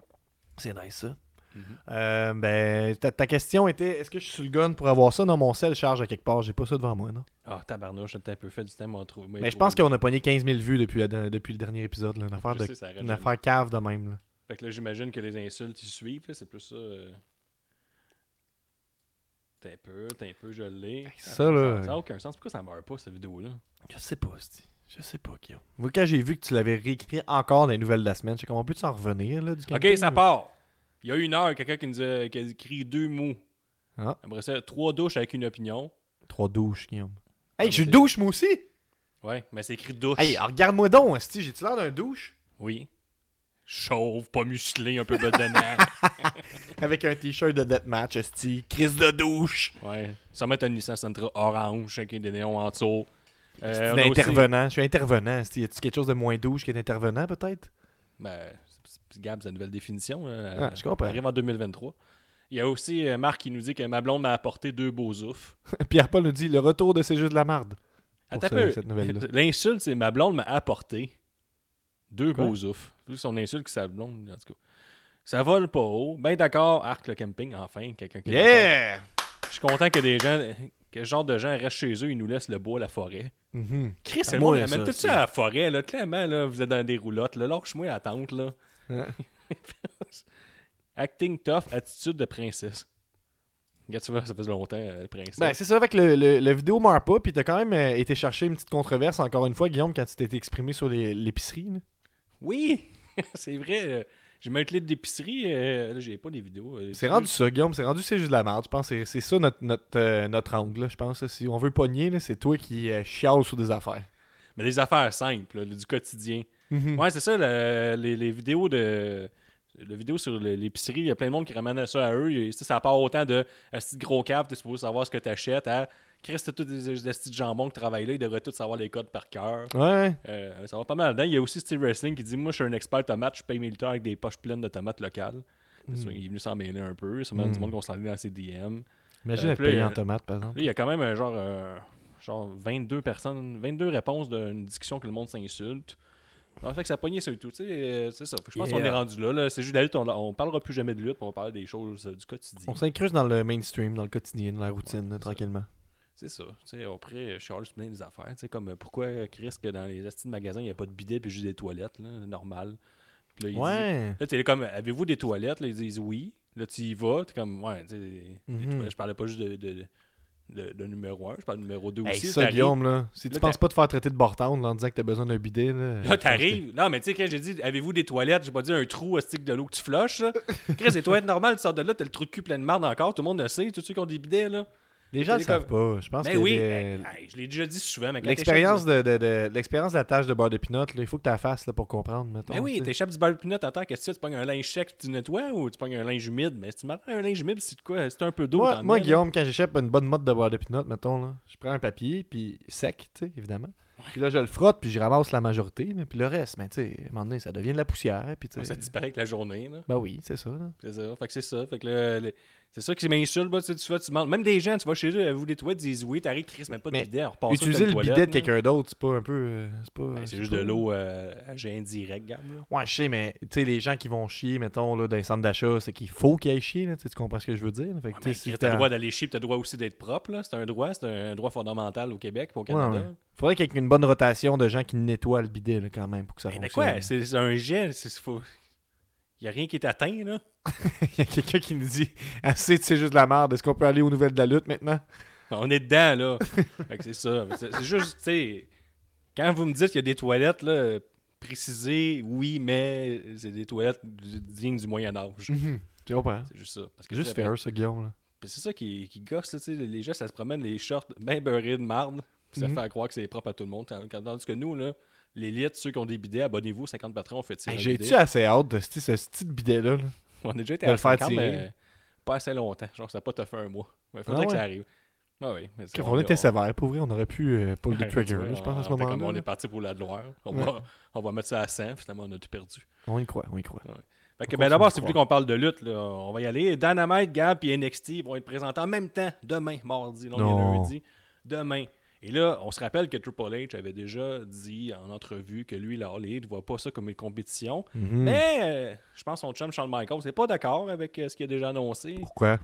C'est nice, ça. Mm-hmm. Ben, ta question était, est-ce que je suis sur le gun pour avoir ça? Non, mon cell charge à quelque part. J'ai pas ça devant moi, non? Ah, tabarnouche, j'ai un peu fait du temps. Mais je pense qu'on a pogné 15 000 vues depuis le dernier épisode. Là. Une affaire cave de même. Là. Fait que là, j'imagine que les insultes, ils suivent. Là. C'est plus ça... T'es un peu, je l'ai. Ça, là... Ça n'a aucun sens. Pourquoi ça meurt pas, cette vidéo-là? Je sais pas, c'ti. Je sais pas, Kyo. Moi, quand j'ai vu que tu l'avais réécrit encore dans les nouvelles de la semaine, je sais comment on peut s'en revenir, là, du campagne, OK, ça part. Il y a 1 heure, quelqu'un qui nous a écrit 2 mots. Ah. Après ça, 3 douches avec une opinion. 3 douches, Guillaume. Hey, je douche, moi aussi! Ouais, mais c'est écrit douche. Hey, alors, regarde-moi donc, c'ti. J'ai-tu l'air d'un douche? Oui. Chauve, pas musclé, un peu bedonnant. Avec un t-shirt de deathmatch, esti, crise de douche. Ouais. Ça met un Nissan Sentra orange avec des néons en dessous. Intervenant. Aussi... Je suis intervenant. Y a-tu quelque chose de moins douche qui est intervenant, peut-être? Ben, Gab, c'est une nouvelle définition. Ah, je comprends. On arrive en 2023. Il y a aussi Marc qui nous dit que ma blonde m'a apporté 2 beaux oufs. Pierre-Paul nous dit le retour de ces jeux de la marde. Attends un peu. Cette nouvelle-là. L'insulte, c'est ma blonde m'a apporté 2 beaux oufs. Son insulte qui sa blonde, en tout cas. Ça vole pas haut. Ben d'accord, Arc le camping, enfin, quelqu'un qui... Yeah! Je suis content que des gens, que ce genre de gens restent chez eux, ils nous laissent le bois, la forêt. Mm-hmm. Chris, c'est moi, ramène tout ça à la forêt, là. Clairement, là, vous êtes dans des roulottes, là. Lâche-moi à la tente, là. Hein? Acting tough, attitude de princesse. Regarde, tu vois, ça faisait longtemps, le princesse. Ben, c'est ça, avec le vidéo meurt pas, pis t'as quand même été chercher une petite controverse, encore une fois, Guillaume, quand tu t'es exprimé sur l'épicerie, là. Oui, c'est vrai. J'ai ma clé d'épicerie. Là, j'ai pas les vidéos. C'est rendu ça, Guillaume. C'est rendu c'est juste de la merde. Je pense que c'est ça notre angle. Là. Je pense que si on veut pogner, là, c'est toi qui chiale sur des affaires. Mais des affaires simples, là, du quotidien. Mm-hmm. Ouais, c'est ça. Les vidéos de. La vidéo sur l'épicerie, il y a plein de monde qui ramène ça à eux. Et, ça part autant de petit gros cave, t'es supposé savoir ce que t'achètes à. Chris, t'as tous des petits jambons qui travaillent là, ils devraient tous savoir les codes par cœur. Ouais. Ça va pas mal dedans. Il y a aussi Steve Wrestling qui dit moi, je suis un expert tomate, je paye mes lutteurs avec des poches pleines de tomates locales. Mm. Il est venu s'en mêler un peu. C'est même du monde qu'on s'en vient dans ses DM. Imagine payer en tomates, par exemple. Là, il y a quand même un genre 22 personnes, 22 réponses d'une discussion que le monde s'insulte. Ça fait que ça pognait sur tout. C'est ça. Je pense qu'on est rendu là. C'est juste la lutte. On parlera plus jamais de lutte, mais on parle des choses du quotidien. On s'incruste dans le mainstream, dans le quotidien, dans la routine, ouais, là, tranquillement. C'est ça. Tu sais, après, Charles se plaint des affaires. Tu sais, comme pourquoi Chris, que dans les astuces de magasin, il n'y a pas de bidet puis juste des toilettes, là, normal. Puis là, il dit, là, tu es comme, avez-vous des toilettes? Là, ils disent oui. Là, tu y vas. Tu es comme, ouais, tu sais, je parlais pas juste de numéro 1, je parle de numéro 2 aussi. Ça, Guillaume, là. Si là, tu penses pas te faire traiter de Bartown en disant que tu as besoin d'un bidet, là. Là, t'arrives. Non, mais tu sais, quand j'ai dit, avez-vous des toilettes? J'ai pas dit un trou à stick de l'eau que tu flushes, là. Chris, les toilettes normales, tu sors de là, t'as le trou de cul plein de marde encore. Tout le monde le sait. Tous ceux qui ont des bidets, là. Les gens ne le savent pas. Je pense que oui, je l'ai déjà dit souvent. Mais l'expérience de la tâche de beurre de pinot, il faut que tu la fasses là, pour comprendre. Mettons, mais oui, t'échappes du beurre de pinot, attends, qu'est-ce que tu pognes un linge sec et tu nettoies ou tu pognes un linge humide? Mais si tu mets un linge humide, c'est de quoi? C'est un peu d'eau. Moi, Guillaume, quand j'échappe une bonne motte de beurre de pinot, mettons, là, je prends un papier, puis sec, tu sais, évidemment. Puis là, je le frotte, puis je ramasse la majorité. Mais puis le reste, mais tu sais, à un moment donné, ça devient de la poussière. Puis, ça disparaît avec la journée. Là. Ben oui, c'est ça. Là. C'est ça. Fait que c'est ça. Fait que c'est ça qui m'insulte. Là, tu demandes. Même des gens, tu vas chez eux, vous des toilettes, ils disent oui, t'arrives, Chris, mais pas de bidet. Utiliser le bidet de quelqu'un d'autre, c'est pas un peu. C'est pas, ben, c'est juste de l'eau à jet indirect, gamme. Ouais, je sais, mais tu sais, les gens qui vont chier, mettons, là, dans les centres d'achat, c'est qu'il faut qu'ils aillent chier. Là, tu comprends ce que je veux dire? Fait que, ben, si t'as le droit d'aller chier, t'as le droit aussi d'être propre. Là. C'est un droit fondamental au Québec, au Canada. Faudrait qu'il y ait une bonne rotation de gens qui nettoient le bidet là, quand même pour que ça fonctionne. Mais quoi? C'est un gel. Il n'y a rien qui est atteint, là. Il y a quelqu'un qui nous dit « Assez, c'est juste de la merde. Est-ce qu'on peut aller aux nouvelles de la lutte maintenant? » On est dedans, là. Fait que c'est ça. C'est juste, tu sais, quand vous me dites qu'il y a des toilettes, là, précisez, oui, mais c'est des toilettes dignes du Moyen-Âge. Mm-hmm. Tu comprends? C'est juste ça. Parce que juste faire ça, Guillaume, là. Puis c'est ça qui gosse, là, tu sais. Les gens, ça se promène les shorts bien beurrés de marde. Ça fait à croire que c'est propre à tout le monde. Tandis que nous, là, l'élite, ceux qui ont des bidets, abonnez-vous, 50 patrons, on fait tirer. J'ai-tu assez hâte de ce petit bidet-là? On a déjà été à le faire tirer. Mais pas assez longtemps. Genre, ça n'a pas te fait 1 mois. Il faudrait que ça arrive. Ah oui, mais ça, on était sévère, pour vrai. On aurait pu pull the trigger, je pense, à ce moment-là. On est parti pour la gloire. On va mettre ça à 100. Finalement, on a tout perdu. On y croit. Ouais. Fait que, ben, d'abord, c'est plus qu'on parle de lutte, là. On va y aller. Dynamite, Gab et NXT vont être présentés en même temps demain, mardi. Non, lundi. Demain. Et là, on se rappelle que Triple H avait déjà dit en entrevue que lui, la All Elite, ne voit pas ça comme une compétition. Mm-hmm. Mais je pense que son chum, Shawn Michaels, n'est pas d'accord avec ce qu'il a déjà annoncé. Pourquoi?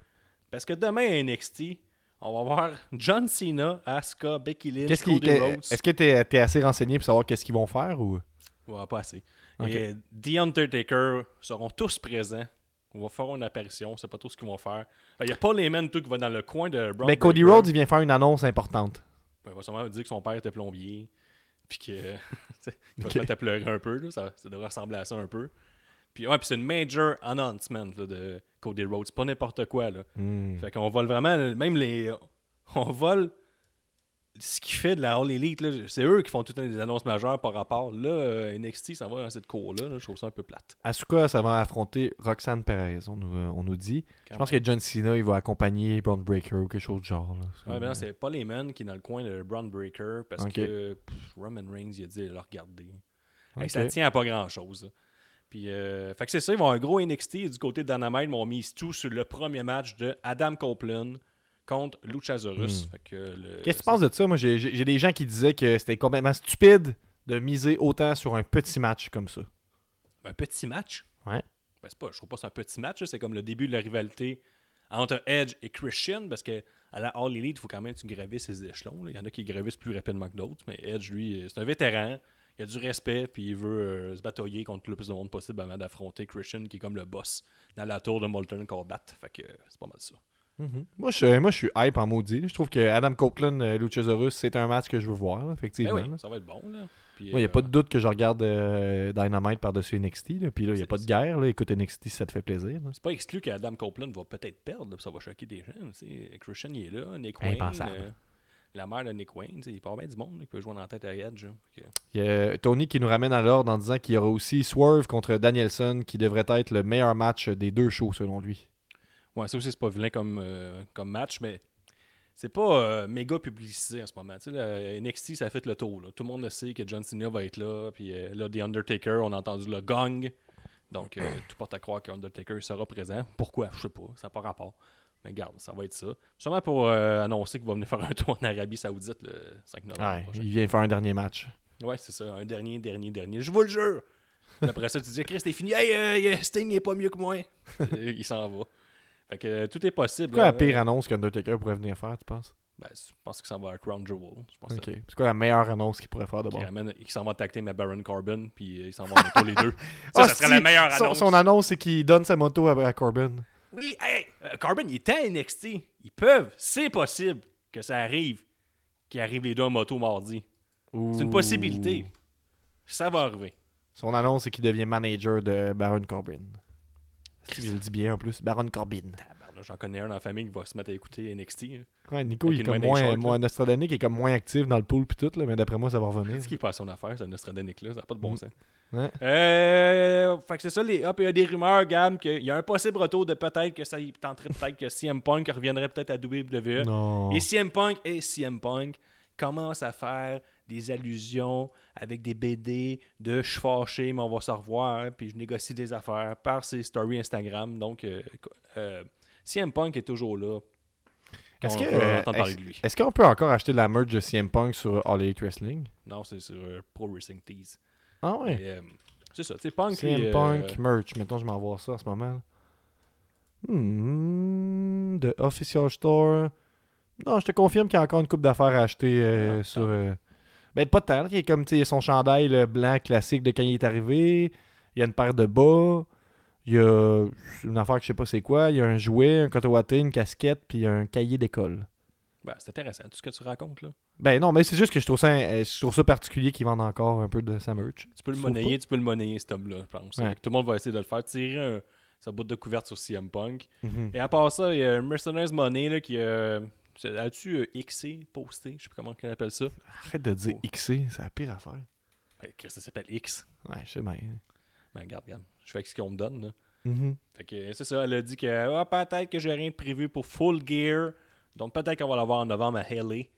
Parce que demain, à NXT, on va voir John Cena, Asuka, Becky Lynch, Cody Rhodes. Est-ce que tu es assez renseigné pour savoir qu'est-ce qu'ils vont faire? Ou ouais, pas assez. Okay. Et The Undertaker seront tous présents. On va faire une apparition, c'est pas tout ce qu'ils vont faire. Il n'y a pas les mêmes tout qui vont dans le coin de Brown. Mais Cody Rhodes, il vient faire une annonce importante. Il va sûrement dire que son père était plombier, puis que il va te mettre à pleurer un peu. Là, ça devrait ressembler à ça un peu. Puis ouais, puis c'est une major announcement là, de Cody Rhodes. C'est pas n'importe quoi. Là. Mm. Fait qu'on vole vraiment, même les... On vole ce qui fait de la All Elite. Là. C'est eux qui font toutes les annonces majeures par rapport. Là, NXT, ça va dans cette cour-là. Là, je trouve ça un peu plate. Asuka, ça va affronter Roxanne Perez, on nous dit. Quand je pense que John Cena, il va accompagner Braun Breaker ou quelque chose de genre. Là. Ouais, mais non, c'est Paul Heyman qui est dans le coin de Braun Breaker parce que Roman Reigns, il a dit de le regarder. Okay. Hey, ça tient à pas grand-chose. Là. Puis, fait que c'est ça, ils vont avoir un gros NXT et du côté de Dynamite, ils ont mis tout sur le premier match de Adam Copeland contre Luchasaurus. Fait que qu'est-ce que tu penses de ça? Moi, j'ai des gens qui disaient que c'était complètement stupide de miser autant sur un petit match comme ça. Un petit match? Ouais. Ben, c'est pas, je trouve pas que c'est un petit match. C'est comme le début de la rivalité entre Edge et Christian parce qu'à la All Elite, il faut quand même que tu gravisses ses échelons. Là. Il y en a qui gravissent plus rapidement que d'autres, mais Edge, lui, c'est un vétéran. Il a du respect, puis il veut se batailler contre le plus de monde possible avant d'affronter Christian, qui est comme le boss dans la tour de Molten Combat. Fait que c'est pas mal ça. Mm-hmm. Moi, je suis hype en maudit. Je trouve que Adam Copeland, Luchasaurus, c'est un match que je veux voir, là, effectivement. Eh oui, ça va être bon. Il n'y a pas de doute que je regarde Dynamite par-dessus NXT. Là, puis là, il n'y a pas de guerre. Là. Écoute, NXT, ça te fait plaisir. Là. C'est pas exclu qu'Adam Copeland va peut-être perdre. Là, ça va choquer des gens. T'sais. Christian, il est là. Nick Wayne, la mère de Nick Wayne, il part bien du monde, il peut jouer dans la tête à Edge. Okay. Il y a Tony qui nous ramène à l'ordre en disant qu'il y aura aussi Swerve contre Danielson, qui devrait être le meilleur match des deux shows, selon lui. Ouais, ça aussi, c'est pas vilain comme match, mais c'est pas méga publicisé en ce moment. Là, NXT, ça a fait le tour. Là. Tout le monde le sait que John Cena va être là, puis là, The Undertaker, on a entendu le gong. Donc, tout porte à croire que Undertaker sera présent. Pourquoi? Je sais pas, ça n'a pas rapport. Mais regarde, ça va être ça. Sûrement pour annoncer qu'il va venir faire un tour en Arabie Saoudite le 5 novembre. Ouais, il vient faire un dernier match. Ouais, c'est ça. Un dernier. Je vous le jure! Après ça, tu dis, Chris, t'es fini. Hey, Sting n'est pas mieux que moi. Il s'en va. Fait que tout est possible. C'est quoi la pire annonce qu'Undertaker pourrait venir faire, tu penses? Ben, je pense qu'il s'en va à Crown Jewel. Je pense que c'est quoi la meilleure annonce qu'il pourrait faire de bord? Il s'en va tacter ma Baron Corbin, puis il s'en va en moto les deux. Ça serait la meilleure annonce. Son annonce, c'est qu'il donne sa moto à Corbin. Oui, hey, Corbin, il est à NXT. Ils peuvent, c'est possible que ça arrive, qu'il arrive les deux en moto mardi. Ouh. C'est une possibilité. Ça va arriver. Son annonce, c'est qu'il devient manager de Baron Corbin. Je le dis bien en plus, Baron Corbin. J'en connais un dans la famille qui va se mettre à écouter NXT. Hein. Ouais, Nico, il est comme moins Nostradanic, il est comme moins actif dans le pool pis tout, là, mais d'après moi, ça va revenir. Qu'est-ce qui passe son affaire, ce Nostradanic-là? Ça n'a pas de bon sens. Ouais. Fait que c'est ça, les hop, il y a des rumeurs, Gab, qu'il y a un possible retour de peut-être que ça tenterait peut-être que CM Punk reviendrait peut-être à WWE. Non. Et CM Punk commence à faire des allusions avec des BD de « je suis fâché, mais on va se revoir », puis je négocie des affaires par ses stories Instagram. Donc, CM Punk est toujours là. Est-ce qu'on peut encore acheter de la merch de CM Punk sur All Elite Wrestling? Non, c'est sur Pro Wrestling Tees. Ah ouais? Et, c'est ça, tu sais, Punk CM Punk merch. Mettons, je m'en vois ça en ce moment. The Official Store. Non, je te confirme qu'il y a encore une coupe d'affaires à acheter sur... Ben, pas de temps. Il y a comme son chandail le blanc classique de quand il est arrivé. Il y a une paire de bas. Il y a une affaire que je sais pas c'est quoi. Il y a un jouet, un coton ouaté, une casquette, puis un cahier d'école. Ben, c'est intéressant, tout ce que tu racontes, là. Ben non, mais c'est juste que je trouve ça particulier qu'ils vendent encore un peu de sa merch. Tu peux le monnayer, cet homme-là, je pense. Ouais. Tout le monde va essayer de le faire. Tirer sa boîte de couverte sur CM Punk. Mm-hmm. Et à part ça, il y a Mercenaries Money, là, qui... as-tu Xé posté? Je sais pas comment on appelle ça. Arrête de dire Xé, c'est la pire affaire. Ouais, ça s'appelle X. Ouais, je sais bien. Ben, regarde. Je fais avec ce qu'on me donne. Là. Mm-hmm. Fait que, c'est ça, elle a dit que peut-être que j'ai rien de prévu pour Full Gear. Donc peut-être qu'on va l'avoir en novembre à Haley.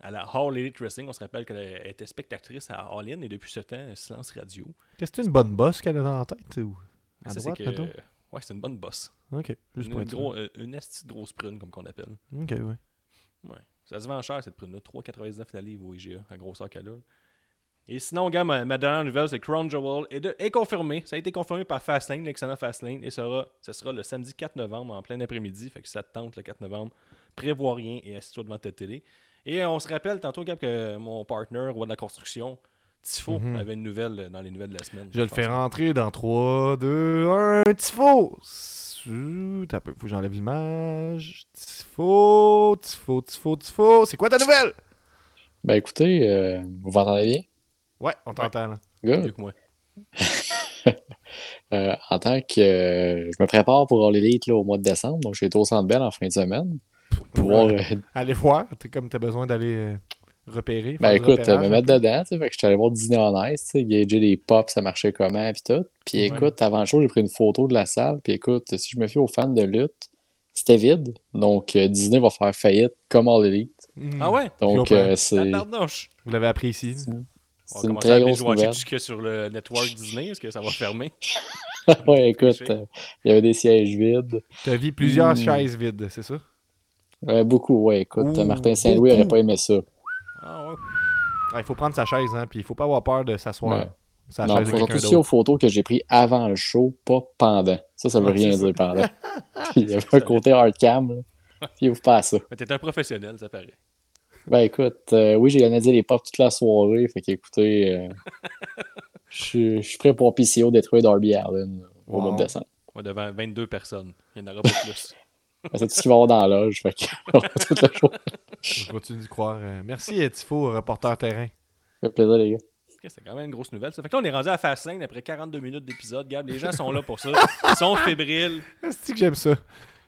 À la All Elite Wrestling, on se rappelle qu'elle était spectatrice à All In et depuis ce temps, silence radio. Est-ce que c'est une bonne bosse qu'elle a dans la tête? Ou à ça, droite, c'est que... Ouais, c'est une bonne bosse. OK. Juste une petite grosse prune, comme qu'on appelle. OK, ouais. Ouais, Ça se vend cher, cette prune-là. 3,99 la livre au IGA, à grosseur qu'elle a. Et sinon, gars, ma dernière nouvelle, c'est Crown Jewel est confirmé. Ça a été confirmé par Fastlane, l'excellent Fastlane. Et ce sera le samedi 4 novembre, en plein après-midi. Fait que ça te tente le 4 novembre. Prévois rien et assis-toi devant ta télé. Et on se rappelle tantôt, Gab, que mon partner, roi de la construction, Tifo, avait une nouvelle dans les nouvelles de la semaine. Je le fais rentrer dans 3, 2, 1, Tifo! T'as peu, faut que j'enlève l'image. Tifo. C'est quoi ta nouvelle? Ben écoutez, vous m'entendez bien? Ouais, on t'entend là. Good. Moi. En tant que je me prépare pour All Elite là, au mois de décembre, donc j'ai été au Centre Bell en fin de semaine. Aller voir, comme t'as besoin d'aller repérer. Ben écoute, me mettre dedans, fait que je suis allé voir Dîner en Ice, gager les pops, ça marchait comment, pis tout. Puis écoute, avant le show, j'ai pris une photo de la salle, puis écoute, si je me fie aux fans de lutte, c'était vide. Donc Disney va faire faillite comme All Elite. Ah ouais? Donc c'est... Vous l'avez appris ici. C'est une très grosse nouvelle. Jusque sur le network Disney, est-ce que ça va fermer? Ouais, écoute, il y avait des sièges vides. T'as vu plusieurs chaises vides, c'est ça? Beaucoup, ouais, écoute. Ouh, Martin Saint-Louis n'aurait pas aimé ça. Ah ouais. Il faut prendre sa chaise, hein, puis il faut pas avoir peur de s'asseoir. Ouais. Non, il faut surtout aux photos que j'ai prises avant le show, pas pendant. Ça veut rien dire pendant. Il y avait un côté hardcam, puis il ouvre pas à ça. Mais t'es un professionnel, ça paraît. Ben écoute, oui, j'ai analysé les pops toute la soirée, fait qu'écoutez, je suis prêt pour PCO détruire Darby Allin au mois de décembre. Ouais, devant 22 personnes, il n'y en aura pas plus. C'est tout ce qu'il va y avoir dans la loge, fait qu'on va toute la journée. Je continue d'y croire. Merci Tifo, reporter terrain. Ça fait plaisir les gars. C'est quand même une grosse nouvelle. Ça fait que là, on est rendu à Fastlane après 42 minutes d'épisode. Gab, les gens sont là pour ça. Ils sont fébriles. C'est que j'aime ça.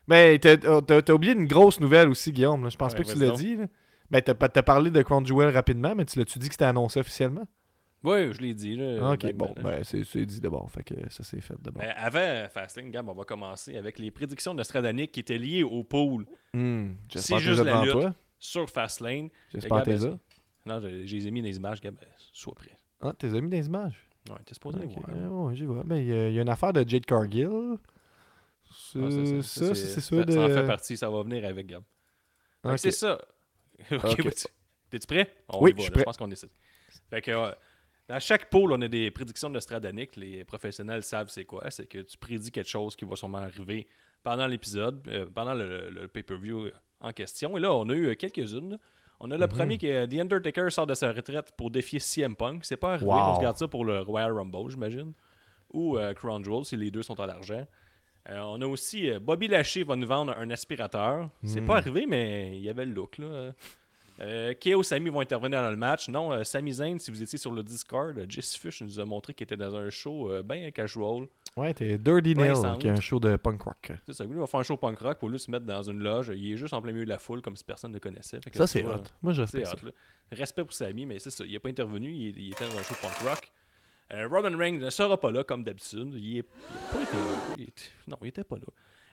Mais t'as oublié une grosse nouvelle aussi, Guillaume. Je pense pas que tu l'as dit. Là. Ben, t'as parlé de Crown Jewel rapidement, mais tu l'as-tu dit que c'était annoncé officiellement? Oui, je l'ai dit. Là, ok, bon, ben, c'est dit d'abord. Fait que ça, c'est fait d'abord. Avant Fastlane, Gab, on va commencer avec les prédictions de Stradanic qui étaient liées au pool. C'est juste la lutte sur Fastlane. J'espère que t'es là. Non, je les ai mis dans les images, Gab. Sois prêt. Ah, t'es mis dans les images? Ouais, t'es supposé les voir. Ouais, j'y vois. Mais il y a une affaire de Jade Cargill. C'est sûr. Ça en fait partie, ça va venir avec Gab. C'est ça. Okay. T'es-tu prêt? Oui, je suis prêt. Je pense qu'on décide. Fait que, à chaque pôle, on a des prédictions de Stradanic. Les professionnels savent c'est quoi. C'est que tu prédis quelque chose qui va sûrement arriver pendant l'épisode, pendant le pay-per-view en question. Et là, on a eu quelques-unes. On a le premier qui est The Undertaker sort de sa retraite pour défier CM Punk. C'est pas arrivé. On regarde ça pour le Royal Rumble, j'imagine. Ou Crown Jewel, si les deux sont à l'argent. On a aussi Bobby Lashley va nous vendre un aspirateur. C'est pas arrivé, mais il y avait le look. Là. K.O. Sami vont intervenir dans le match. Non, Sami Zayn, si vous étiez sur le Discord, Jesse Fish nous a montré qu'il était dans un show bien casual. Ouais, t'es Dirty Nail, qui est un show de punk rock. C'est ça, lui, il va faire un show punk rock pour lui se mettre dans une loge. Il est juste en plein milieu de la foule, comme si personne ne le connaissait. Fait que ça, c'est hot. Moi, je respecte ça. Hot, respect pour Sami, mais c'est ça, il n'a pas intervenu, il était dans un show punk rock. Roman Reigns ne sera pas là comme d'habitude. Il était pas là.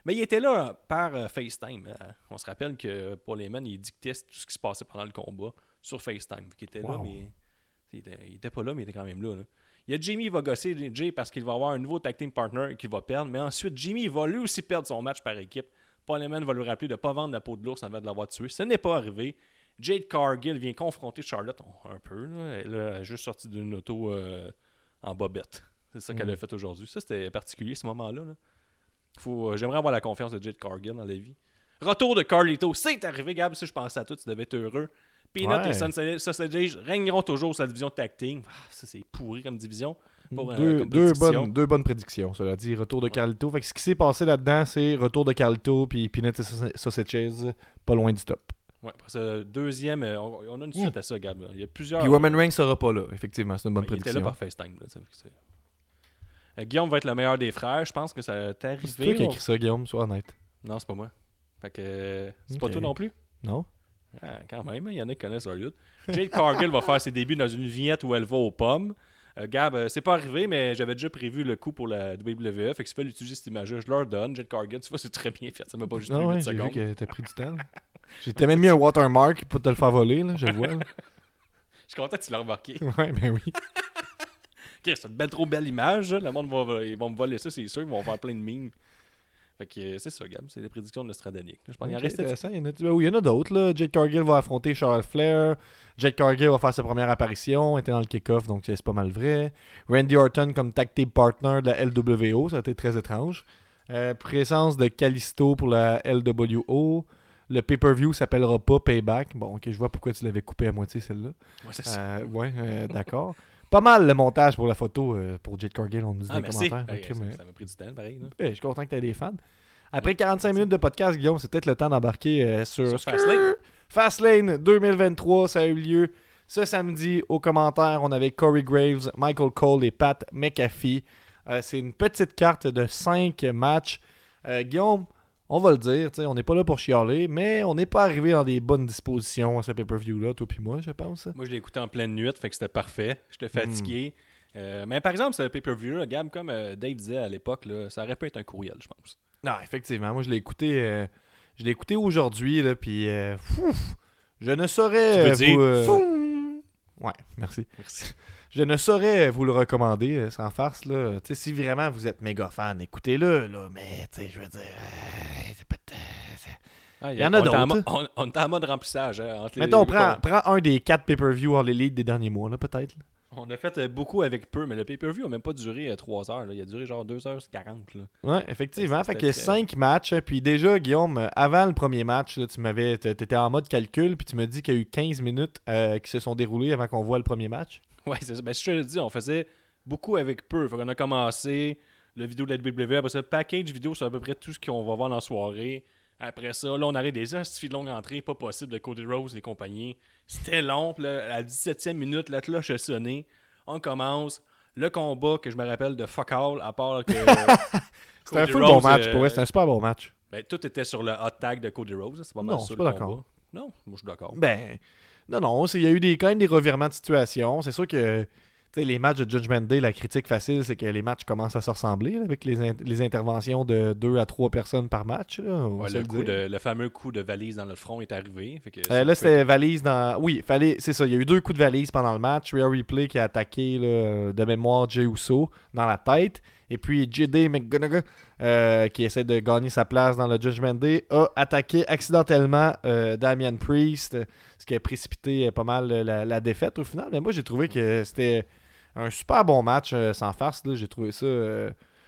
Mais il était là par FaceTime. Hein. On se rappelle que Paul Heyman, il dictait tout ce qui se passait pendant le combat sur FaceTime. Il était là, mais il était pas là, mais il était quand même là. Là. Il y a Jimmy qui va gosser Jay parce qu'il va avoir un nouveau tag team partner qu'il va perdre. Mais ensuite, Jimmy va lui aussi perdre son match par équipe. Paul Heyman va lui rappeler de ne pas vendre la peau de l'ours avant de l'avoir tué. Ce n'est pas arrivé. Jade Cargill vient confronter Charlotte un peu. Là. Elle a juste sorti d'une auto... en bobette. C'est ça qu'elle a fait aujourd'hui. Ça, c'était particulier, ce moment-là. Là. J'aimerais avoir la confiance de Jade Cargill dans la vie. Retour de Carlito. C'est arrivé, Gab. Si je pensais à toi, tu devais être heureux. Peanuts et Sausages régneront toujours sur la division tag team. Ça, c'est pourri comme division. Deux bonnes prédictions, cela dit. Retour de Carlito. Fait que ce qui s'est passé là-dedans, c'est retour de Carlito puis Peanuts et Sausages pas loin du top. Ouais, parce que deuxième, on a une suite à ça, Gab. Il y a plusieurs. Puis Woman Ring sera pas là, effectivement, c'est une bonne prédiction. Il était là par FaceTime. Là, Guillaume va être le meilleur des frères, je pense que ça t'est arrivé. C'est toi qui a écrit ça, Guillaume, sois honnête. Non, c'est pas moi. Fait que c'est pas toi non plus? Non. Ah, quand même, il y en a qui connaissent leur lutte. Jade Cargill va faire ses débuts dans une vignette où elle va aux pommes. Gab, c'est pas arrivé, mais j'avais déjà prévu le coup pour la WWE. Fait que si tu veux l'utiliser cette image, je leur donne. Jade Cargill, tu vois, c'est très bien fait. Ça m'a pas juste pris 8 secondes. J'ai vu que t'as pris du temps. J'étais même mis un watermark pour te le faire voler, là, je le vois. Là. Je suis content que tu l'as remarqué. Ouais, ben oui. Ok, c'est une belle, trop belle image. Là. Le monde va me voler ça, c'est sûr. Ils vont faire plein de mimes. Fait que c'est ça, Gab, c'est les prédictions de Nostradamus. Je pense qu'il en reste intéressant. Il y en a d'autres, là. Jade Cargill va affronter Charlotte Flair. Jade Cargill va faire sa première apparition, était dans le kick-off, donc c'est pas mal vrai. Randy Orton comme tag team partner de la LWO, ça a été très étrange. Présence de Callisto pour la LWO. Le pay-per-view s'appellera pas Payback. Bon, ok, je vois pourquoi tu l'avais coupé à moitié, celle-là. Ouais, c'est ça. D'accord. Pas mal le montage pour la photo pour Jade Cargill, on nous dit dans les commentaires. Ça m'a pris du temps, pareil. Je suis content que tu aies des fans. Après 45 minutes de podcast, Guillaume, c'est peut-être le temps d'embarquer sur Fastlane. Fastlane 2023, ça a eu lieu ce samedi. Aux commentaires, on avait Corey Graves, Michael Cole et Pat McAfee. C'est une petite carte de 5 matchs. Guillaume, on va le dire, on n'est pas là pour chialer, mais on n'est pas arrivé dans des bonnes dispositions à ce pay-per-view-là, toi puis moi, je pense. Moi, je l'ai écouté en pleine nuit, fait que c'était parfait. J'étais fatigué. Mais par exemple, ce pay-per-view-là, Gab, comme Dave disait à l'époque, là, ça aurait pu être un courriel, je pense. Non, effectivement. Moi, je l'ai écouté aujourd'hui, là, puis je ne saurais vous... Ouais, merci. Je ne saurais vous le recommander, sans farce, là. T'sais, si vraiment vous êtes méga fan, écoutez-le, là, mais je veux dire... Il y en a d'autres. On est en mode remplissage. Mettons, prends un des 4 pay-per-view All Elite des derniers mois, là, peut-être. Là. On a fait beaucoup avec peu, mais le pay-per-view n'a même pas duré 3 heures. Là. Il a duré genre 2h40. Oui, effectivement. Fait que 5 matchs. Puis déjà, Guillaume, avant le premier match, là, tu étais en mode calcul, puis tu me dis qu'il y a eu 15 minutes qui se sont déroulées avant qu'on voit le premier match. Oui, c'est ça. Ben, je te le dis, on faisait beaucoup avec peu. Fait qu'on a commencé le vidéo de la WWE. Après ça, package vidéo, c'est à peu près tout ce qu'on va voir dans la soirée. Après ça, là, on arrive des astuces de longue entrée, pas possible, de Cody Rhodes et compagnie. C'était long, puis là, à la 17e minute, la cloche a sonné. On commence. Le combat que je me rappelle de fuck all, à part que... C'était un full bon match, pour vrai. C'était un super bon match. Ben, tout était sur le hot tag de Cody Rhodes. C'est pas mal. Non, je suis pas d'accord. Non, moi, je suis d'accord. Ben, non, il y a eu quand même des revirements de situation. C'est sûr que... T'sais, les matchs de Judgment Day, la critique facile, c'est que les matchs commencent à se ressembler là, avec les interventions de 2 à 3 personnes par match. Là, le fameux coup de valise dans le front est arrivé. Fait que c'était valise dans... Oui, c'est ça. Il y a eu 2 coups de valise pendant le match. Rhea Ripley qui a attaqué là, de mémoire Jey Uso dans la tête. Et puis J.D. McGonagall, qui essaie de gagner sa place dans le Judgment Day, a attaqué accidentellement Damian Priest, ce qui a précipité pas mal la défaite au final. Mais moi, j'ai trouvé que c'était... un super bon match sans farce. Là, j'ai trouvé ça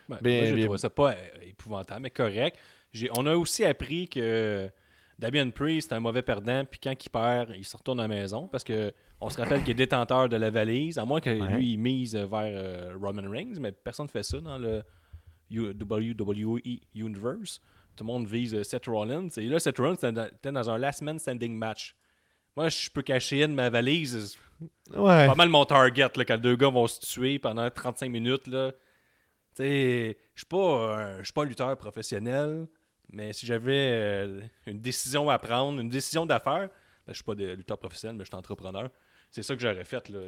trouvé ça pas épouvantable, mais correct. On a aussi appris que Damian Priest est un mauvais perdant, puis quand il perd, il se retourne à la maison, parce qu'on se rappelle qu'il est détenteur de la valise, à moins que lui, il mise vers Roman Reigns, mais personne ne fait ça dans le WWE Universe. Tout le monde vise Seth Rollins. Et là, Seth Rollins était dans un last man standing match. Moi, je peux cacher ma valise... Ouais. Pas mal mon target là, quand 2 gars vont se tuer pendant 35 minutes. Je ne suis pas lutteur professionnel, mais si j'avais une décision à prendre, une décision d'affaires, je ne suis pas lutteur professionnel, mais je suis entrepreneur. C'est ça que j'aurais fait. Là.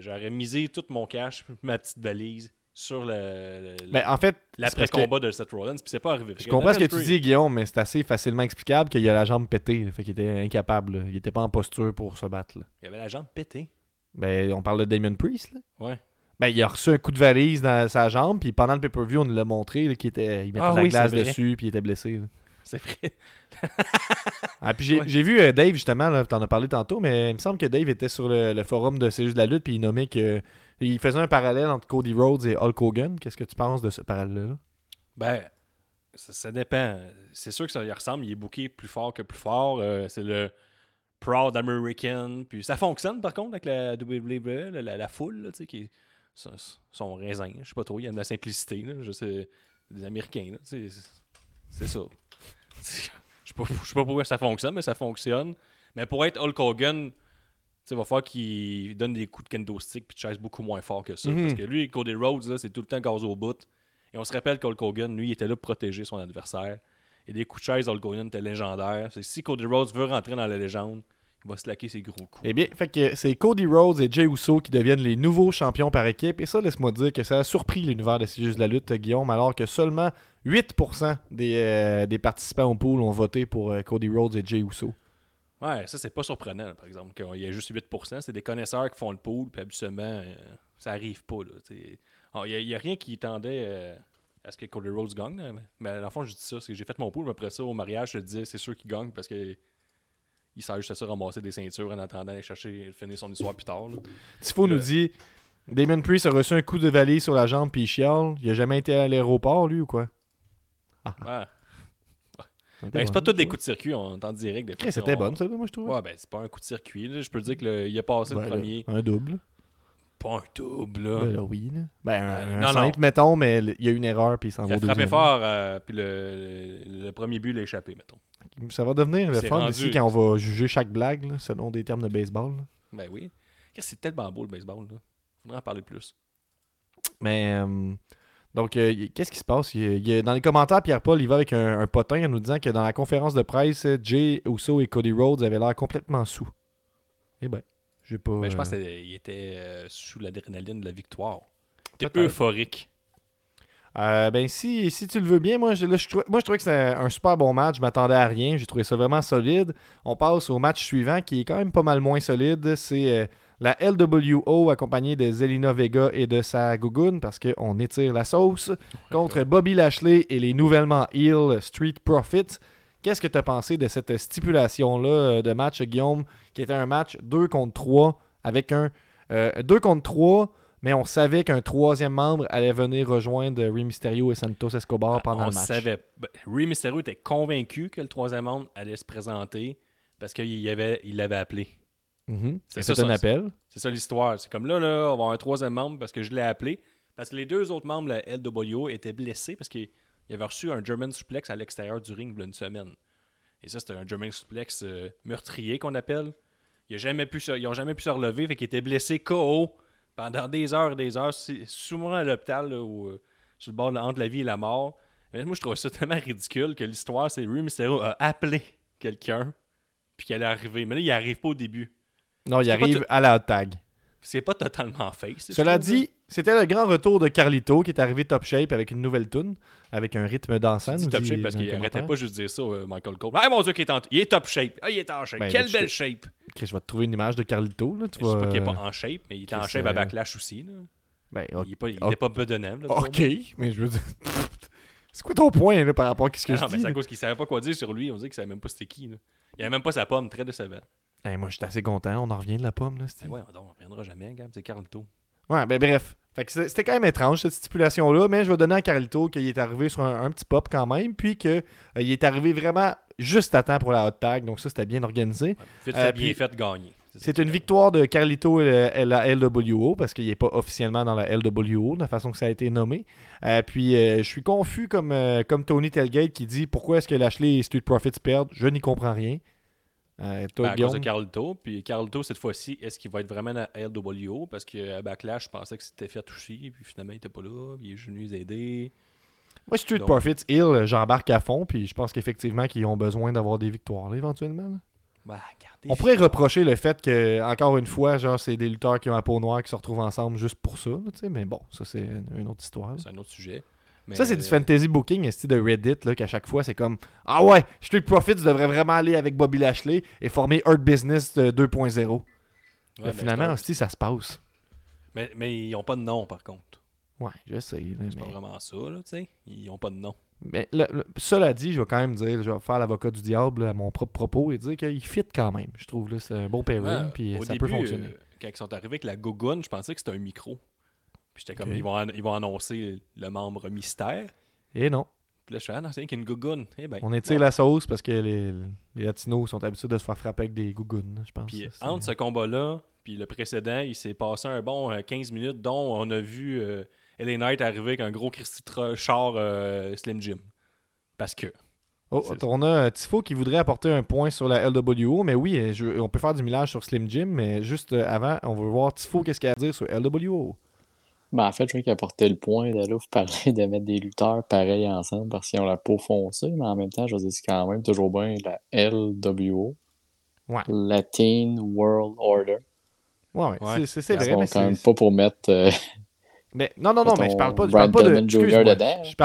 J'aurais misé tout mon cash, ma petite valise, sur l'après-combat de Seth Rollins, puis c'est pas arrivé. Je comprends ce que tu dis, Guillaume, mais c'est assez facilement explicable qu'il a la jambe pétée, là, fait qu'il était incapable, là. Il était pas en posture pour se battre. Là. Il avait la jambe pétée. Ben, on parle de Damian Priest, là. Ouais. Ben, il a reçu un coup de valise dans sa jambe, puis pendant le pay-per-view, on nous l'a montré, là, il mettait la glace dessus, puis il était blessé. Là. C'est vrai. Puis j'ai vu Dave, justement, là, t'en as parlé tantôt, mais il me semble que Dave était sur le forum de C'est juste de la lutte, puis il nommait que... Il faisait un parallèle entre Cody Rhodes et Hulk Hogan. Qu'est-ce que tu penses de ce parallèle-là? Ben, ça dépend. C'est sûr que ça lui ressemble. Il est booké plus fort que plus fort. C'est le Proud American. Puis ça fonctionne, par contre, avec la WWE, la foule, là, tu sais, qui est son raisin. Je sais pas trop. Il y a de la simplicité, là. Je sais, des Américains, là, tu sais, c'est ça. Je sais pas pourquoi ça fonctionne, mais ça fonctionne. Mais pour être Hulk Hogan... Il va falloir qu'il donne des coups de kendo stick et de chaise beaucoup moins fort que ça. Parce que lui, Cody Rhodes, là, c'est tout le temps gaz au bout. Et on se rappelle qu'Hulk Hogan, lui, il était là pour protéger son adversaire. Et les coups de chaise, Hulk Hogan était légendaire. Si Cody Rhodes veut rentrer dans la légende, il va slacker ses gros coups. Eh bien, fait que c'est Cody Rhodes et Jey Uso qui deviennent les nouveaux champions par équipe. Et ça, laisse-moi dire que ça a surpris l'univers de C'est juste de la lutte, Guillaume, alors que seulement 8% des participants au pool ont voté pour Cody Rhodes et Jey Uso. Ouais, ça, c'est pas surprenant, par exemple, qu'il y a juste 8%. C'est des connaisseurs qui font le pool, puis habituellement, ça arrive pas. Il n'y a rien qui tendait à ce que Cody Rhodes gagne. Mais à la fin, je dis ça, c'est que j'ai fait mon pool, mais après ça, au mariage, je te disais, c'est sûr qu'il gagne parce que il sert juste à ça ramasser des ceintures en attendant d'aller chercher finir son histoire plus tard. Tifo nous dit Damon Priest a reçu un coup de valise sur la jambe puis il chiale. Il a jamais été à l'aéroport, lui, ou quoi? Ah. Ouais. Ben, c'est pas tous des coups de circuit, on t'en dirait que des c'était bon, ça, moi, je trouve. Ouais, ben, c'est pas un coup de circuit. Là. Je peux dire qu'il a passé le premier. Un double. Pas un double, là. Ben, oui, là. Ben, un simple, mettons, mais il y a une erreur, puis il s'en va au deuxième. Il a frappé fort, puis le premier but l'a échappé, mettons. Ça va devenir le fun ici quand on va juger chaque blague, là, selon des termes de baseball. Là. Ben oui. C'est tellement beau, le baseball, là. Faudrait en parler plus. Mais... donc, qu'est-ce qui se passe? Dans les commentaires, Pierre-Paul, il va avec un potin en nous disant que dans la conférence de presse, Jey Uso et Cody Rhodes avaient l'air complètement sous. Eh ben, j'ai pas... Ben, je pense qu'il était sous l'adrénaline de la victoire. Il était euphorique. Ben, si tu le veux bien, moi, je trouvais que c'était un super bon match. Je m'attendais à rien. J'ai trouvé ça vraiment solide. On passe au match suivant qui est quand même pas mal moins solide. C'est... la LWO accompagnée de Zelina Vega et de sa gougoune, parce qu'on étire la sauce, contre Bobby Lashley et les nouvellement heel Street Profits. Qu'est-ce que tu as pensé de cette stipulation-là de match, Guillaume, qui était un match 2-3 avec un 2-3, mais on savait qu'un troisième membre allait venir rejoindre Rey Mysterio et Santos Escobar pendant le match. Rey Mysterio était convaincu que le troisième membre allait se présenter parce qu'il l'avait appelé. Mm-hmm. C'est un appel. C'est ça l'histoire. C'est comme là, on va avoir un troisième membre parce que je l'ai appelé. Parce que les deux autres membres de la LWO étaient blessés parce qu'ils avaient reçu un German suplex à l'extérieur du ring il y a une semaine. Et ça, c'était un German suplex meurtrier qu'on appelle. Ils n'ont jamais pu se relever, fait qu'ils étaient blessés KO pendant des heures et des heures, souvent à l'hôpital, là, où, sur le bord entre la vie et la mort. Mais moi, je trouve ça tellement ridicule que l'histoire, c'est Rey Mysterio a appelé quelqu'un puis qu'elle est arrivée. Mais là, il n'arrive pas au début. Non, il arrive à la hot tag. C'est pas totalement fake. Cela dit, c'était le grand retour de Carlito qui est arrivé top shape avec une nouvelle tune, avec un rythme dansant. C'est top shape parce qu'il arrêtait pas juste de dire ça, Michael Cole. Ah mon Dieu, il est top shape. Ah, il est en shape. Ben, quelle belle shape. Okay, je vais te trouver une image de Carlito. Là, tu vois... Je sais pas qu'il est pas en shape, mais il est en shape à Backlash aussi. Là. Ben, okay. Il n'est pas bedonnable. OK, mais je veux dire... C'est quoi ton point là, par rapport à ce que je dis? Non, mais c'est à cause qu'il savait pas quoi dire sur lui. On disait qu'il savait même pas c'était qui. Là. Il avait même pas sa pomme, très décevant. Hey, moi, je suis assez content. On en revient de la pomme. Là, ouais, on ne reviendra jamais, Gab. C'est Carlito. Ouais, ben bref. Fait que c'était quand même étrange, cette stipulation-là. Mais je vais donner à Carlito qu'il est arrivé sur un petit pop quand même. Puis qu'il est arrivé vraiment juste à temps pour la hot tag. Donc ça, c'était bien organisé. Ouais, bien fait gagner. C'est une victoire de Carlito et la LWO parce qu'il n'est pas officiellement dans la LWO de la façon que ça a été nommé. Puis je suis confus comme Tony Tailgate qui dit « Pourquoi est-ce que Lashley et Street Profits perdent? Je n'y comprends rien. » à cause de Carlito. Puis Carlito, cette fois-ci, est-ce qu'il va être vraiment à LWO? Parce qu'à Backlash, je pensais que c'était fait aussi. Puis finalement, il n'était pas là. Il est venu nous aider. Moi, Street Profits Hill, j'embarque à fond. Puis je pense qu'effectivement, qu'ils ont besoin d'avoir des victoires, là, éventuellement. Là. Bah, on pourrait reprocher le fait que, encore une fois, genre, c'est des lutteurs qui ont la peau noire qui se retrouvent ensemble juste pour ça. Là, mais bon, ça, c'est une autre histoire. C'est un autre sujet. Mais ça, c'est du fantasy booking, style de Reddit, là, qu'à chaque fois, c'est comme « Ah ouais, Street Profits devrait vraiment aller avec Bobby Lashley et former Earth Business 2.0. Ouais, » Finalement, ça se passe. Mais ils n'ont pas de nom, par contre. Ouais, je sais. C'est pas vraiment ça, là, tu sais. Ils n'ont pas de nom. Mais cela dit, je vais quand même dire, je vais faire l'avocat du diable à mon propre propos et dire qu'ils fit quand même. Je trouve là, c'est un bon pairing, puis ça début, peut fonctionner. Quand ils sont arrivés avec la gougoune, je pensais que c'était un micro. Puis j'étais comme, ils vont annoncer le membre mystère. Et non. Puis là, je suis là, non, c'est une gougoune. Eh ben, on étire la sauce parce que les Latinos sont habitués de se faire frapper avec des gougounes, je pense. Puis entre ce combat-là, puis le précédent, il s'est passé un bon 15 minutes, dont on a vu LA Knight arriver avec un gros char Slim Jim. Parce que... on a Tifo qui voudrait apporter un point sur la LWO, mais oui, on peut faire du millage sur Slim Jim, mais juste avant, on veut voir Tifo, qu'est-ce qu'il y a à dire sur LWO? Ben en fait, je crois qu'il apportait le point d'aller vous parler de mettre des lutteurs pareils ensemble parce qu'ils ont la peau foncée, mais en même temps, je veux dire, c'est quand même toujours bien la LWO. Ouais. Latin World Order. Ouais. C'est vrai, mais c'est quand même pas pour mettre... Mais non, mais je parle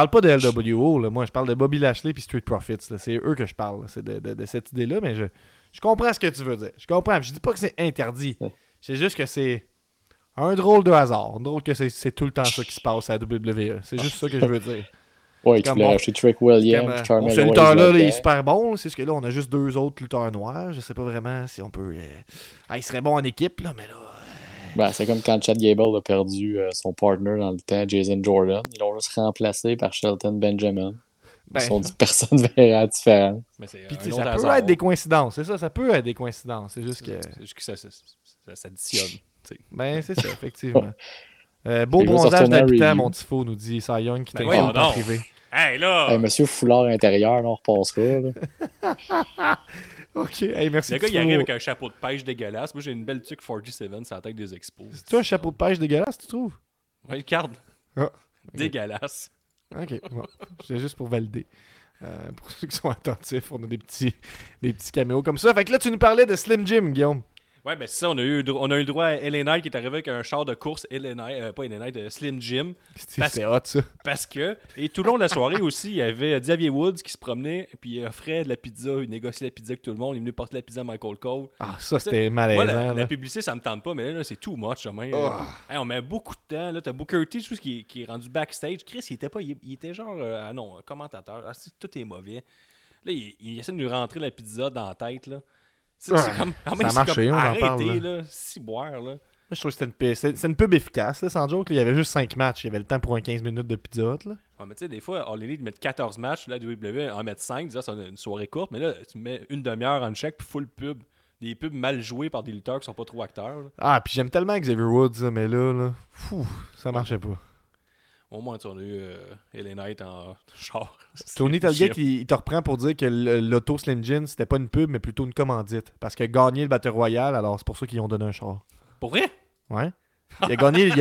pas de LWO, là, moi, je parle de Bobby Lashley et Street Profits. Là, c'est eux que je parle, là, c'est de cette idée-là, mais je comprends ce que tu veux dire. Je comprends, je dis pas que c'est interdit. C'est juste que c'est... un drôle de hasard. Un drôle que c'est tout le temps ça qui se passe à la WWE. C'est juste ça que je veux dire. Ouais, tu voulais racheter Trick Williams, Charmel Owens. Ce lutteur-là, il est super bon. C'est ce que là, on a juste deux autres lutteurs noirs. Je sais pas vraiment si on peut. Ah, il serait bon en équipe, là, mais là. Ben, c'est comme quand Chad Gable a perdu son partner dans le temps, Jason Jordan. Ils l'ont juste remplacé par Shelton Benjamin. Ben, ils sont 10 personnes verra différentes. Mais c'est puis, ça peut être des coïncidences. C'est ça, ça peut être des coïncidences. C'est juste que. C'est juste que ça s'additionne. Ben, c'est ça, effectivement. Beau bronzage d'habitant, mon tifo, nous dit Cy Young qui t'invite en privé. Hey, là! Hey, monsieur foulard intérieur, là, on repassera. Là. OK, hey, merci. Le gars, il arrive avec un chapeau de pêche dégueulasse. Moi, j'ai une belle tuque 4G7 sur la tête des expos. C'est-tu un chapeau de pêche dégueulasse, tu trouves? Ouais, le card. Ah, okay. Dégueulasse. OK, bon. C'est juste pour valider. Pour ceux qui sont attentifs, on a des petits caméos comme ça. Fait que là, tu nous parlais de Slim Jim, Guillaume. Ouais, ben c'est ça, on a eu le droit à LA Knight qui est arrivé avec un char de course Slim Jim. C'est hot, ça. Parce que, et tout le long de la soirée aussi, il y avait Xavier Woods qui se promenait, puis il offrait de la pizza, il négociait la pizza avec tout le monde, il est venu porter la pizza à Michael Cole. Ah, ça, c'était malaisant. Voilà, la publicité, ça me tente pas, mais là, c'est too much, jamais. Oh. Hey, on met beaucoup de temps, là, t'as Booker T, tout ce qui est rendu backstage. Chris, il était genre, commentateur, tout est mauvais. Là, il essaie de nous rentrer la pizza dans la tête, là. C'est comme, ça a marché, on en parle. Là. Je trouve que c'était une pub efficace, là, sans joke. Là, il y avait juste 5 matchs. Il y avait le temps pour un 15 minutes de pizza hot. Là. Ah, mais tu sais, des fois, All Elite met 14 matchs. La WWE en met 5. Disons, c'est une soirée courte. Mais là, tu mets une demi-heure en check puis full pub. Des pubs mal jouées par des lutteurs qui sont pas trop acteurs. Là. Ah, puis j'aime tellement Xavier Woods, mais là ça marchait pas. Au moins, on a eu LA Knight en char. Tony Tailgate, il te reprend pour dire que l'auto Slim Jim, c'était pas une pub, mais plutôt une commandite. Parce qu'il a gagné le Battle Royale, alors c'est pour ça qu'ils ont donné un char. Pour vrai? Ouais. Il a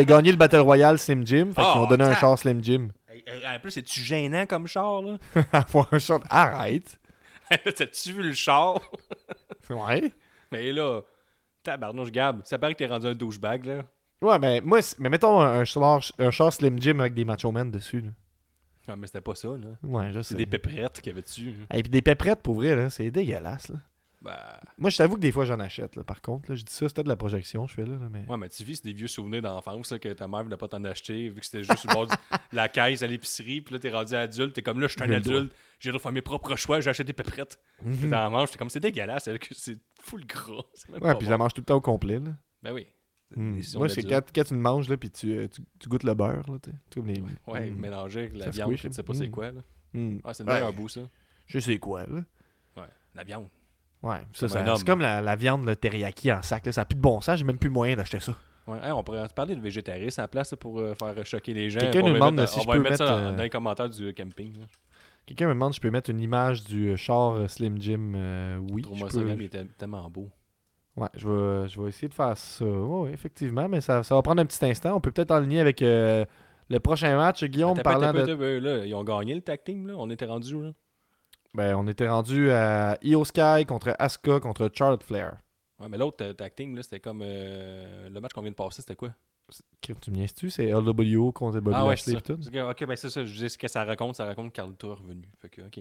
gagné le Battle Royale Slim Jim, fait qu'ils ont donné un char Slim Jim. En plus, c'est-tu gênant comme char, là? Avoir un char. Arrête! T'as-tu vu le char? Ouais. Mais là, tabarnouche, Gab, ça paraît que t'es rendu un douchebag, là. Ouais, mais mettons un char Slim Jim avec des Macho Man dessus. Là. Ah, mais c'était pas ça, là. Ouais, je sais. C'est des péperettes qu'il y avait dessus. Et puis des péperettes, pour vrai, là, c'est dégueulasse, là. Bah... Moi, je t'avoue que des fois, j'en achète, là. Par contre, là, je dis ça, c'était de la projection, je fais là, mais... Ouais, mais tu vis, c'est des vieux souvenirs d'enfance, là, que ta mère voulait pas t'en acheter, vu que c'était juste au bord de la caisse à l'épicerie, puis là, t'es rendu adulte, t'es comme là, je suis un adulte, j'ai dû faire mes propres choix, j'ai acheté des péperettes. Puis t'en manges, c'est comme, c'est dégueulasse, c'est full gras. Ouais, puis je la mange tout le temps au complet, là. Ben oui. Moi, c'est quand tu le manges, là, puis tu goûtes le beurre. Là, mélangé avec la viande, tu sais pas c'est quoi. Là. Ah, c'est une meilleure bout, ça. Je sais quoi, là. Ouais, la viande. Ouais, ça, c'est comme la viande, le teriyaki en sac. Là. Ça n'a plus de bon sens, j'ai même plus moyen d'acheter ça. Ouais, hey, on pourrait parler de végétarisme à la place là, pour faire choquer les gens. Quelqu'un nous demande si je peux mettre ça dans les commentaires du camping. Là. Quelqu'un me demande si je peux mettre une image du char Slim Jim. Oui, il était tellement beau. Ouais, je vais essayer de faire ça. Oui, effectivement, mais ça va prendre un petit instant. On peut peut-être enligner avec le prochain match. Guillaume, là, ils ont gagné le tag team, là. On était rendu où, là? Ben, on était rendu à Iyo Sky contre Asuka contre Charlotte Flair. Ouais, mais l'autre tag team, là, c'était comme... le match qu'on vient de passer, c'était quoi? Tu me niaises-tu? C'est LWO contre Bobby Lashley. OK, ben c'est ça. Je dis ce que ça raconte Carlito est revenu. Fait que, OK.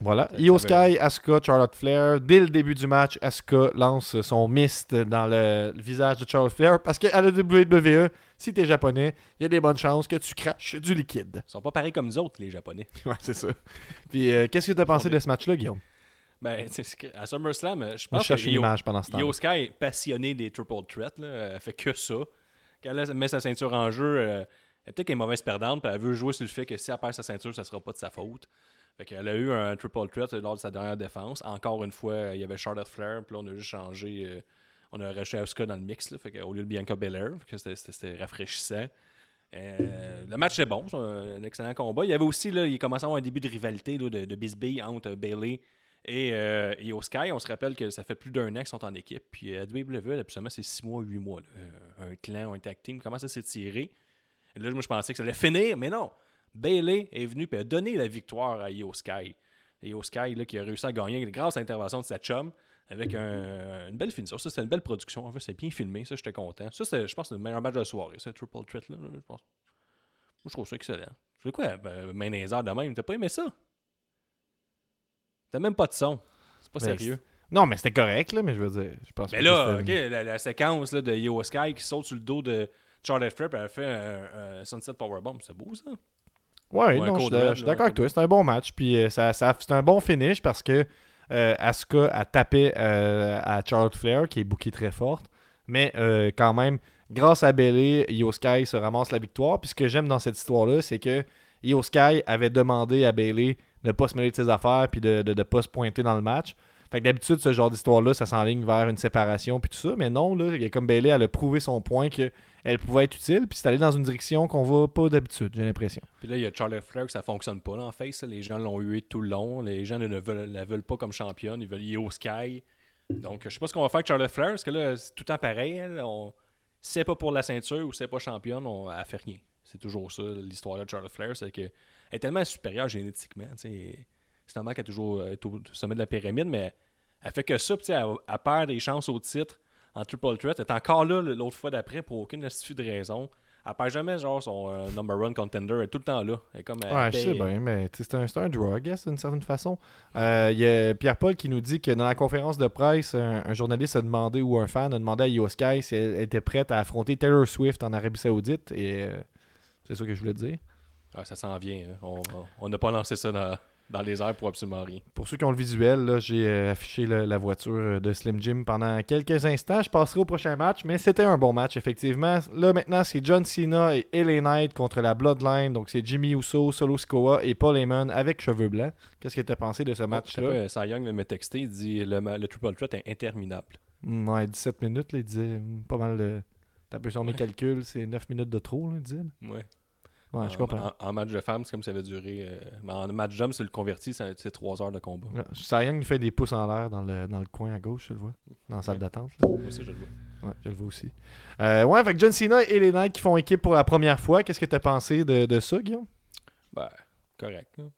Voilà, Iyo Sky, Asuka, Charlotte Flair. Dès le début du match, Asuka lance son mist dans le visage de Charlotte Flair parce qu'à la WWE, si t'es japonais, il y a des bonnes chances que tu craches du liquide. Ils sont pas pareils comme nous autres, les japonais. Ouais, c'est ça. Puis qu'est-ce que t'as pensé de ce match-là, Guillaume? Ben, à SummerSlam, je pense que Iyo Sky est passionné des Triple Threat, là. Elle fait que ça. Quand elle met sa ceinture en jeu, elle peut-être qu'elle est mauvaise perdante, puis elle veut jouer sur le fait que si elle perd sa ceinture, ça sera pas de sa faute. Fait qu'elle a eu un triple threat lors de sa dernière défense. Encore une fois, il y avait Charlotte Flair, puis là, on a juste changé. On a rajouté Asuka dans le mix, là, fait que, au lieu de Bianca Belair. C'était rafraîchissant. Le match est bon, c'est un excellent combat. Il y avait aussi, là, il commençait à avoir un début de rivalité là, de bisbille entre Bayley et Iyo Sky. On se rappelle que ça fait plus d'un an qu'ils sont en équipe. Puis à WWE, absolument, c'est 6 mois, 8 mois. Là. Un clan, un tag team, comment ça s'est tiré? Et là, moi, je pensais que ça allait finir, mais non! Bayley est venu et a donné la victoire à Iyo Sky. Iyo Sky là, qui a réussi à gagner grâce à l'intervention de sa chum avec une belle finition. Ça, c'était une belle production. En fait, c'est bien filmé. Ça, j'étais content. Ça, je pense que c'est le meilleur match de la soirée. C'est Triple Threat. Là, je pense. Moi, je trouve ça excellent. C'est quoi, Ménézard de même? T'as pas aimé ça? T'as même pas de son. C'est pas sérieux. Non, mais c'était correct, là, mais je veux dire. Je pense mais là, okay, la séquence là, de Iyo Sky qui saute sur le dos de Charlotte Flair et elle fait un Sunset Powerbomb. C'est beau, ça? Ouais, non, je suis d'accord avec toi. C'est un bon match. Puis c'est un bon finish parce que Asuka a tapé à Charlotte Flair, qui est bookée très forte. Mais quand même, grâce à Bayley, Iyo Sky se ramasse la victoire. Puis ce que j'aime dans cette histoire-là, c'est que Iyo Sky avait demandé à Bayley de ne pas se mêler de ses affaires puis de ne pas se pointer dans le match. Fait que d'habitude, ce genre d'histoire-là, ça s'enligne vers une séparation puis tout ça. Mais non, là, comme Bayley, elle a prouvé son point qu'elle pouvait être utile. Puis c'est allé dans une direction qu'on va pas d'habitude, j'ai l'impression. Puis là, il y a Charlotte Flair que ça fonctionne pas là, en face. Les gens l'ont hué tout le long. Les gens ne la veulent pas comme championne. Ils veulent Iyo Sky. Donc, je sais pas ce qu'on va faire avec Charlotte Flair. Parce que là, c'est tout le temps pareil. Elle, c'est pas pour la ceinture ou c'est pas championne, elle fait rien. C'est toujours ça, l'histoire de Charlotte Flair. C'est qu'elle est tellement supérieure génétiquement, tu sais. C'est normal qu'elle est toujours au sommet de la pyramide, mais elle fait que ça, puis elle perd des chances au titre en triple threat. Elle est encore là l'autre fois d'après pour aucune astuce de raison. Elle perd jamais genre son number one contender. Elle est tout le temps là. Elle est comme, ouais, je sais bien, mais c'est un draw, I guess, d'une certaine façon. Il y a Pierre-Paul qui nous dit que dans la conférence de presse, un journaliste a demandé, ou un fan a demandé à Iyo Sky si elle était prête à affronter Taylor Swift en Arabie Saoudite. Et c'est ça que je voulais te dire. Ah, ça s'en vient. Hein. On n'a pas lancé ça dans les airs pour absolument rien. Pour ceux qui ont le visuel, là, j'ai affiché la voiture de Slim Jim pendant quelques instants. Je passerai au prochain match, mais c'était un bon match, effectivement. Là, maintenant, c'est John Cena et LA Knight contre la Bloodline. Donc, c'est Jimmy Uso, Solo Sikoa et Paul Heyman avec cheveux blancs. Qu'est-ce que tu as pensé de ce match-là? Cy Young m'a texté, il dit le triple threat est interminable. Ouais, 17 minutes, là, il disait pas mal de... T'as peu sur mes calculs, c'est 9 minutes de trop, là, il disait. Ouais. Ouais, je comprends. En match de femmes, c'est comme ça avait duré. En match d'hommes, c'est le converti, c'est 3 heures de combat. Ouais, Cy Young fait des pouces en l'air dans le coin à gauche, je le vois. Dans la salle d'attente. Moi aussi, je le vois. Ouais, je le vois aussi. Ouais, fait que John Cena et les Knights qui font équipe pour la première fois. Qu'est-ce que tu as pensé de ça, Guillaume? Ben, correct. Hein.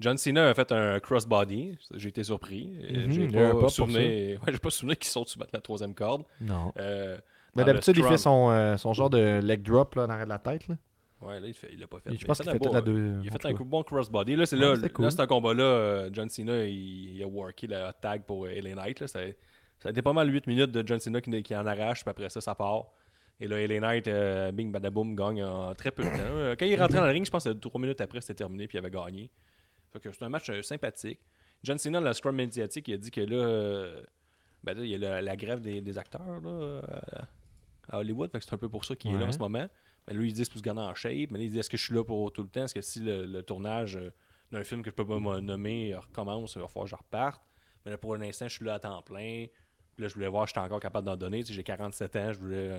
John Cena a fait un crossbody. J'ai été surpris. J'ai pas souvenir qu'il saute sur la troisième corde. Non. Mais d'habitude, il fait son genre de leg drop là, en arrière de la tête. Là. Ouais, là, il l'a pas fait. Je pense qu'il fait il a fait un coup bon crossbody. Là, c'est un combat-là. John Cena, il a worké la tag pour LA Knight. Là. Ça a été pas mal 8 minutes de John Cena qui en arrache, puis après ça part. Et là, LA Knight, bing, badaboum, gagne en très peu de temps. Quand il est rentré dans le ring, je pense que 3 minutes après, c'était terminé, puis il avait gagné. Fait que c'est un match sympathique. John Cena, le scrum médiatique, il a dit que là, il y a la grève des acteurs là, à Hollywood. Fait que c'est un peu pour ça qu'il est là en ce moment. Mais lui, il dit c'est pour se garder en shape. Mais lui, il dit est-ce que je suis là pour tout le temps? Est-ce que si le tournage d'un film que je peux pas me nommer recommence, il va falloir que je reparte? Mais là, pour l'instant, je suis là à temps plein. Puis là, je voulais voir si j'étais encore capable d'en donner. Tu sais, j'ai 47 ans. Je voulais.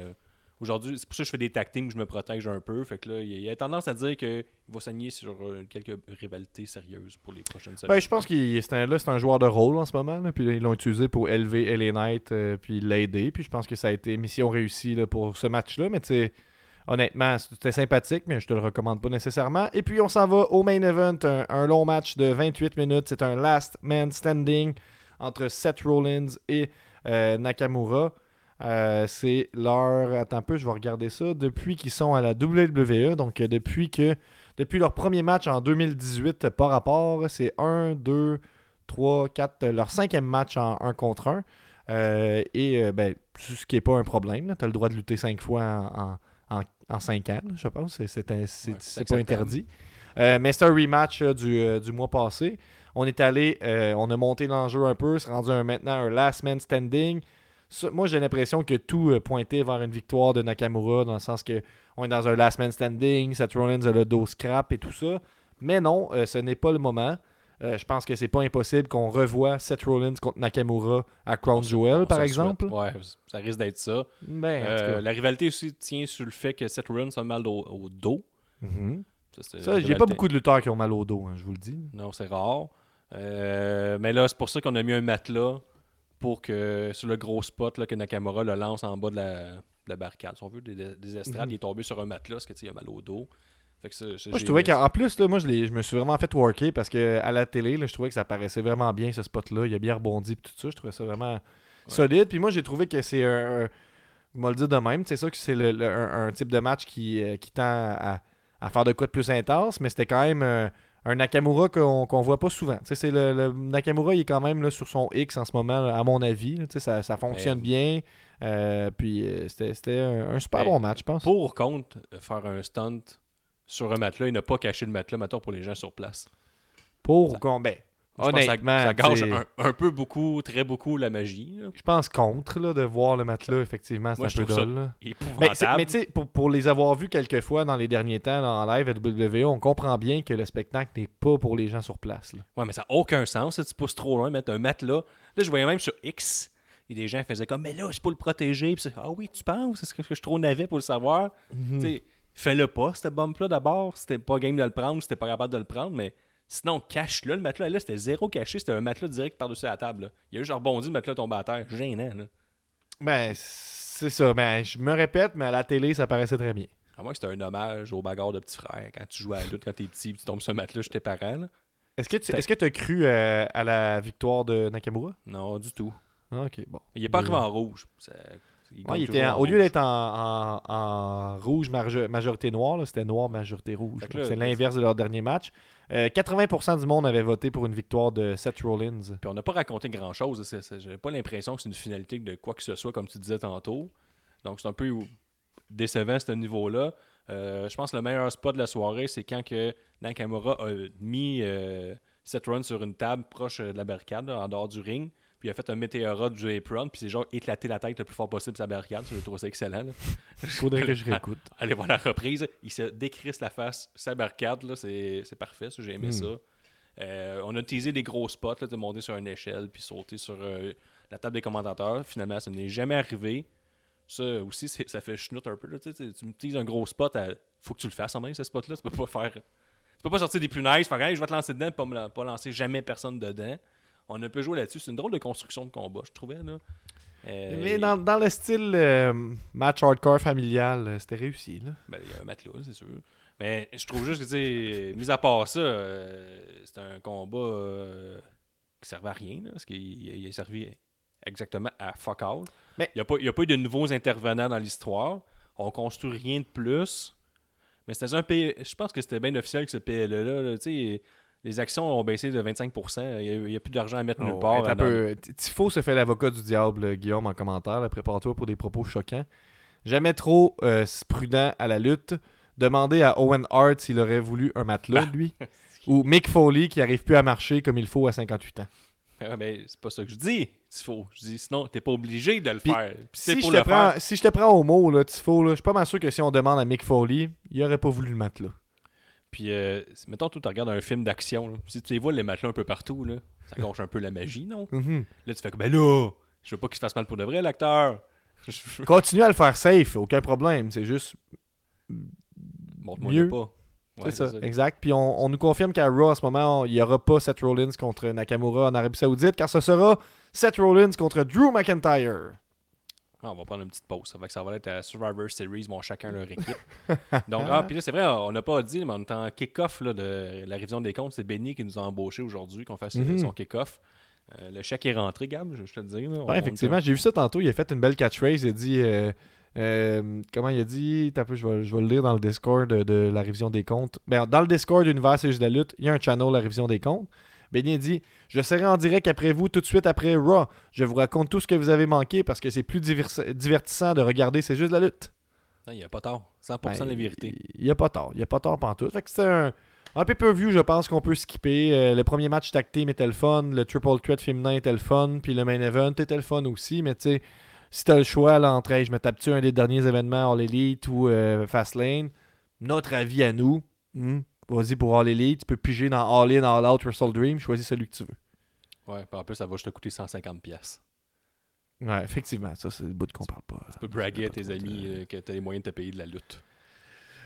Aujourd'hui, c'est pour ça que je fais des tag-teams, je me protège un peu. Fait que là, il a tendance à dire qu'il va s'aligner sur quelques rivalités sérieuses pour les prochaines semaines. Ben, je pense que c'est un joueur de rôle en ce moment. Là, puis là, ils l'ont utilisé pour élever LA Knight, puis l'aider. Puis je pense que ça a été mission réussie là, pour ce match-là. Mais tu sais. Honnêtement, c'était sympathique, mais je te le recommande pas nécessairement. Et puis, on s'en va au main event, un long match de 28 minutes. C'est un last man standing entre Seth Rollins et Nakamura. C'est leur... Attends un peu, je vais regarder ça. Depuis qu'ils sont à la WWE, donc depuis leur premier match en 2018 par rapport, c'est 1, 2, 3, 4, leur cinquième match en 1 contre 1. Ce qui n'est pas un problème. Tu as le droit de lutter 5 fois en 5 ans, je pense. C'est pas interdit. Mais c'est un rematch du mois passé. On est allé, on a monté l'enjeu un peu, c'est rendu maintenant un last man standing. Moi, j'ai l'impression que tout pointait vers une victoire de Nakamura, dans le sens que on est dans un last man standing, Seth Rollins a le dos scrap et tout ça. Mais non, ce n'est pas le moment. Je pense que c'est pas impossible qu'on revoie Seth Rollins contre Nakamura à Crown Jewel, par exemple. Oui, ça risque d'être ça. Ben, la rivalité aussi tient sur le fait que Seth Rollins a mal au dos. Mm-hmm. Ça, j'ai pas beaucoup de lutteurs qui ont mal au dos, hein, je vous le dis. Non, c'est rare. Mais là, c'est pour ça qu'on a mis un matelas pour que sur le gros spot là, que Nakamura le lance en bas de la barricade. Si on veut, des estrades, il est tombé sur un matelas parce qu'il a mal au dos. Que moi, je trouvais qu'en plus, là, moi je me suis vraiment fait worker parce qu'à la télé, là, je trouvais que ça paraissait vraiment bien ce spot-là. Il a bien rebondi et tout ça. Je trouvais ça vraiment solide. Puis moi, j'ai trouvé que c'est un. Je vais le dire de même. C'est sûr que c'est un type de match qui tend à faire de quoi de plus intense, mais c'était quand même un Nakamura qu'on voit pas souvent. C'est le Nakamura, il est quand même là, sur son X en ce moment, à mon avis. Ça fonctionne bien. Puis c'était un super bon match, je pense. Pour faire un stunt. sur un matelas et ne pas cacher le matelas, mettons, pour les gens sur place. Pour combien? Honnêtement, ça gâche un peu beaucoup, très beaucoup la magie. Là. Je pense contre là, de voir le matelas, effectivement, c'est moi, un peu dole. Mais tu sais, pour les avoir vus quelques fois dans les derniers temps là, en live à WWE, on comprend bien que le spectacle n'est pas pour les gens sur place. Oui, mais ça n'a aucun sens. Tu pousses trop loin, mettre un matelas. Là, je voyais même sur X, et des gens faisaient comme, mais là, c'est pour le protéger. Puis, ah oui, tu penses? Est-ce que je suis trop navet pour le savoir? Mm-hmm. Fais-le pas, cette bombe-là d'abord. C'était pas game de le prendre, c'était pas capable de le prendre, mais. Sinon, cache-le, le matelas. Là, c'était zéro caché. C'était un matelas direct par-dessus la table. Là. Il y a juste rebondi, le matelas tombé à terre. Gênant. Là. Ben, c'est ça. Ben, je me répète, mais à la télé, ça paraissait très bien. À moins que c'était un hommage aux bagarres de petits frères. Quand tu joues à la lutte, quand t'es petit, puis tu tombes sur un matelas chez tes parents. Là. Est-ce que tu as cru à la victoire de Nakamura? Non, du tout. Ah, OK, bon. Il n'est pas arrivé en rouge. Au lieu d'être en rouge majorité noire, là, c'était noir majorité rouge. Là, c'est l'inverse de leur dernier match. 80% du monde avait voté pour une victoire de Seth Rollins. Puis on n'a pas raconté grand-chose. J'avais pas l'impression que c'est une finalité de quoi que ce soit, comme tu disais tantôt. Donc c'est un peu décevant, ce niveau-là. Je pense que le meilleur spot de la soirée, c'est quand que Nakamura a mis Seth Rollins sur une table proche de la barricade, là, en dehors du ring. Puis il a fait un météora du apron, puis c'est genre éclaté la tête le plus fort possible sa barricade. Je trouve ça excellent. Il faudrait que je réécoute. Allez voir la reprise. Il se décrisse la face, sa barricade. Là, c'est parfait, ça, j'ai aimé ça. On a utilisé des gros spots, là, de monter sur une échelle, puis sauter sur la table des commentateurs. Finalement, ça n'est jamais arrivé. Ça aussi, ça fait chenoute un peu. Là, tu utilises un gros spot, faut que tu le fasses en même, ce spot-là. Tu peux pas sortir des punaises, faire hey, « je vais te lancer dedans » et pas lancer jamais personne dedans. On a peu joué là-dessus. C'est une drôle de construction de combat, je trouvais. Là. Mais dans le style match hardcore familial, c'était réussi. Là. Ben, il y a un matelas, c'est sûr. Mais je trouve juste que, mis à part ça, c'était un combat qui servait à rien. Là, parce qu'il a servi exactement à fuck all. Mais... Il n'y a pas eu de nouveaux intervenants dans l'histoire. On construit rien de plus. Mais c'était un PL... Je pense que c'était bien officiel que ce PLE-là, là, tu sais... Les actions ont baissé de 25%. Il n'y a plus d'argent à mettre nulle part. Tifo se fait l'avocat du diable, Guillaume, en commentaire. Là, prépare-toi pour des propos choquants. Jamais trop prudent à la lutte. Demandez à Owen Hart s'il aurait voulu un matelas, lui. Ou Mick Foley qui n'arrive plus à marcher comme il faut à 58 ans. Ah, mais c'est pas ça que je dis, Tifo. Je dis sinon, t'es pas obligé de le faire. Si je te prends au mot, là, Tifo, là, je suis pas mal sûr que si on demande à Mick Foley, il n'aurait pas voulu le matelas. Puis, mettons, tu regardes un film d'action. Là. Si tu les vois, les matelas un peu partout, là, ça gâche un peu la magie, non? Mm-hmm. Là, tu fais comme, ben là, je veux pas qu'il se fasse mal pour de vrai, l'acteur. Continue à le faire safe, aucun problème. C'est juste. Montre-moi mieux. Pas. Ouais, c'est ça, exact. Puis, on nous confirme qu'à Raw, en ce moment, il n'y aura pas Seth Rollins contre Nakamura en Arabie Saoudite, car ce sera Seth Rollins contre Drew McIntyre. Ah, on va prendre une petite pause. Ça va être à Survivor Series, bon, chacun leur équipe. Donc, puis là, c'est vrai, on n'a pas dit, mais on est en kick-off là, de la révision des comptes. C'est Benny qui nous a embauchés aujourd'hui, qu'on fasse son kick-off. Le chèque est rentré, Gab, je te le dis. Ouais, effectivement, j'ai vu ça tantôt. Il a fait une belle catchphrase. Il a dit, comment il a dit? Je vais le lire dans le Discord de la révision des comptes. Ben, dans le Discord d'Univers c'est juste de la lutte, il y a un channel, la révision des comptes. Benny dit « Je serai en direct après vous tout de suite après Raw. Je vous raconte tout ce que vous avez manqué parce que c'est plus divertissant de regarder. C'est juste la lutte. » Il n'y a pas tort. 100% de la vérité. Il n'y a pas tort. Il n'y a pas tort pantoute. Fait que c'est un pay-per-view, je pense, qu'on peut skipper. Le premier match tag team était le fun. Le triple threat féminin était le fun. Puis le main event était le fun aussi. Mais tu sais, si tu as le choix là, entre je me tape-tu un des derniers événements All Elite ou Fastlane, notre avis à nous... Vas-y pour All Elite, tu peux piger dans All In, All Out, Wrestle Dream, choisis celui que tu veux. Ouais, en plus, ça va juste te coûter 150$. Ouais, effectivement, ça, c'est le bout qu'on parle pas. Tu peux braguer à tes amis que tu as les moyens de te payer de la lutte.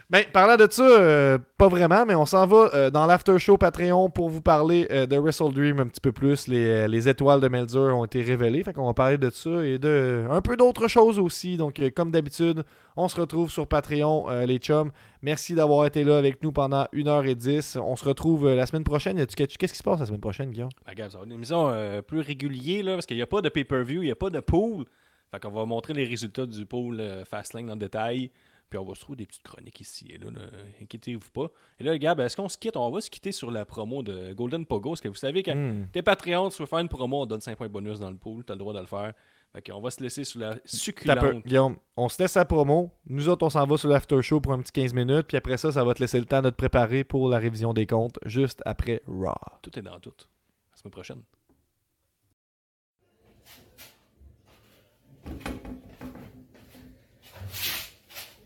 Ben, parlant de ça, pas vraiment, mais on s'en va dans l'after show Patreon pour vous parler de Wrestle Dream un petit peu plus. Les étoiles de Meltzer ont été révélées, fait qu'on va parler de ça et de un peu d'autres choses aussi. Donc, comme d'habitude, on se retrouve sur Patreon, les chums. Merci d'avoir été là avec nous pendant 1h10. On se retrouve la semaine prochaine. Qu'est-ce qui se passe la semaine prochaine, Guillaume? Ben, ça va être une émission plus régulière, là, parce qu'il n'y a pas de pay-per-view, il n'y a pas de pool. Fait qu'on va montrer les résultats du pool Fastlane dans le détail. Puis on va se trouver des petites chroniques ici et là, inquiétez-vous pas. Et là, Gab, est-ce qu'on se quitte? On va se quitter sur la promo de Golden Pogo. Parce que vous savez, quand t'es Patreon, tu veux faire une promo, on donne 5 points bonus dans le pool. T'as le droit de le faire. OK, on va se laisser sur la succulente. Guillaume, on se laisse la promo. Nous autres, on s'en va sur l'after show pour un petit 15 minutes. Puis après ça, ça va te laisser le temps de te préparer pour la révision des comptes juste après Raw. Tout est dans tout. À la semaine prochaine.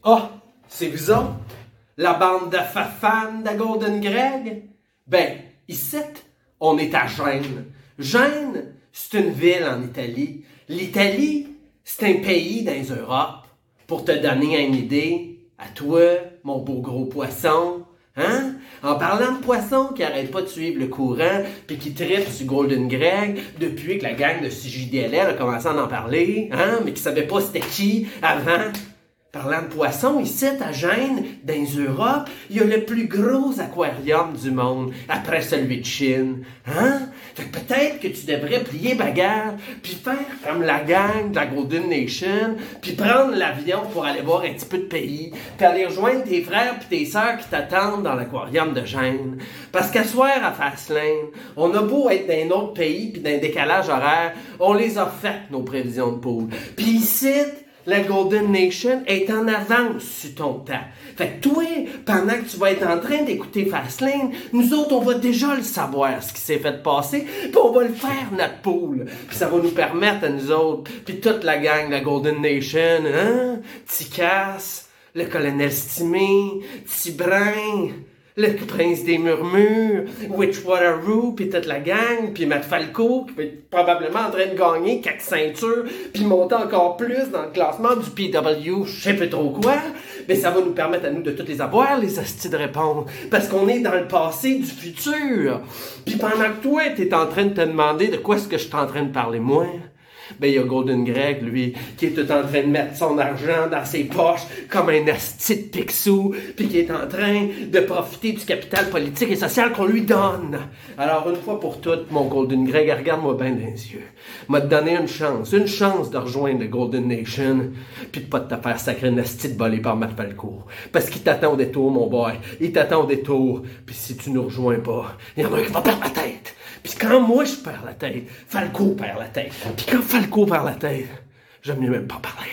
Ah, oh, c'est vous autres? La bande de fafans de Golden Greg? Ben, ici, on est à Gênes. Gênes, c'est une ville en Italie. L'Italie, c'est un pays dans les Europes. Pour te donner une idée, à toi, mon beau gros poisson, hein? En parlant de poisson qui arrête pas de suivre le courant puis qui tripe sur Golden Greg depuis que la gang de CJDLL a commencé à en parler, hein? Mais qui savait pas c'était qui avant. Parlant de poissons, ici, à Gênes, dans les Europes, il y a le plus gros aquarium du monde, après celui de Chine. Hein? Fait que peut-être que tu devrais plier bagarre, puis faire comme la gang de la Golden Nation, puis prendre l'avion pour aller voir un petit peu de pays, puis aller rejoindre tes frères puis tes sœurs qui t'attendent dans l'aquarium de Gênes. Parce qu'à soir à Fastlane, on a beau être dans un autre pays puis dans un décalage horaire, on les a faites, nos prévisions de poule. Puis ici, la Golden Nation est en avance sur ton temps. Fait que toi, pendant que tu vas être en train d'écouter Fastlane, nous autres, on va déjà le savoir, ce qui s'est fait passer, puis on va le faire, notre pool. Puis ça va nous permettre à nous autres, puis toute la gang, la Golden Nation, hein? Ticasse, le colonel Stimé, Tibrin, le prince des murmures, Witchwateroo, pis toute la gang, pis Matt Falco, qui est probablement en train de gagner 4 ceintures, pis monter encore plus dans le classement du PW, je sais plus trop quoi, mais ça va nous permettre à nous de toutes les avoir, les hosties de répondre, parce qu'on est dans le passé du futur. Pis pendant que toi, t'es en train de te demander de quoi est-ce que je suis en train de parler, moi, ben il y a Golden Greg, lui, qui est tout en train de mettre son argent dans ses poches comme un asti de pixou, puis qui est en train de profiter du capital politique et social qu'on lui donne. Alors, une fois pour toutes, mon Golden Greg, regarde-moi bien dans les yeux. M'a donné une chance de rejoindre le Golden Nation, puis de pas te faire sacrer une asti de voler par Matt Falcourt. Parce qu'il t'attend au détour, mon boy. Il t'attend au détour, puis si tu nous rejoins pas, il y en a un qui va perdre la tête. Pis quand moi je perds la tête, Falco perd la tête. Pis quand Falco perd la tête, j'aime mieux même pas parler.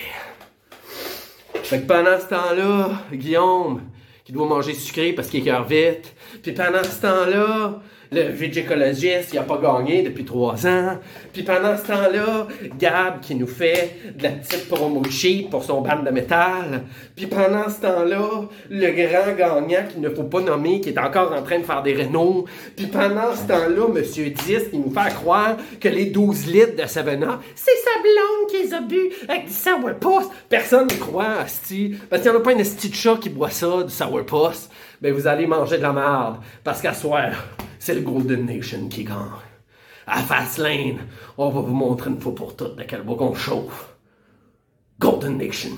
Fait que pendant ce temps-là, Guillaume, qui doit manger sucré parce qu'il écoeure vite, pis pendant ce temps-là, le végécologiste, il a pas gagné depuis 3 ans. Puis pendant ce temps-là, Gab qui nous fait de la petite promo cheap pour son band de métal. Puis pendant ce temps-là, le grand gagnant qu'il ne faut pas nommer, qui est encore en train de faire des rénaux. Puis pendant ce temps-là, Monsieur 10 qui nous fait croire que les 12 litres de Savannah, c'est sa blonde qui les a bu avec du sourpuss. Personne ne croit, asti. Parce qu'il n'y en a pas une asti de chat qui boit ça, du sourpuss. Ben vous allez manger de la merde. Parce qu'à soir, c'est le Golden Nation qui gagne. À Fastlane, on va vous montrer une fois pour toutes de quel bois qu'on chauffe. Golden Nation.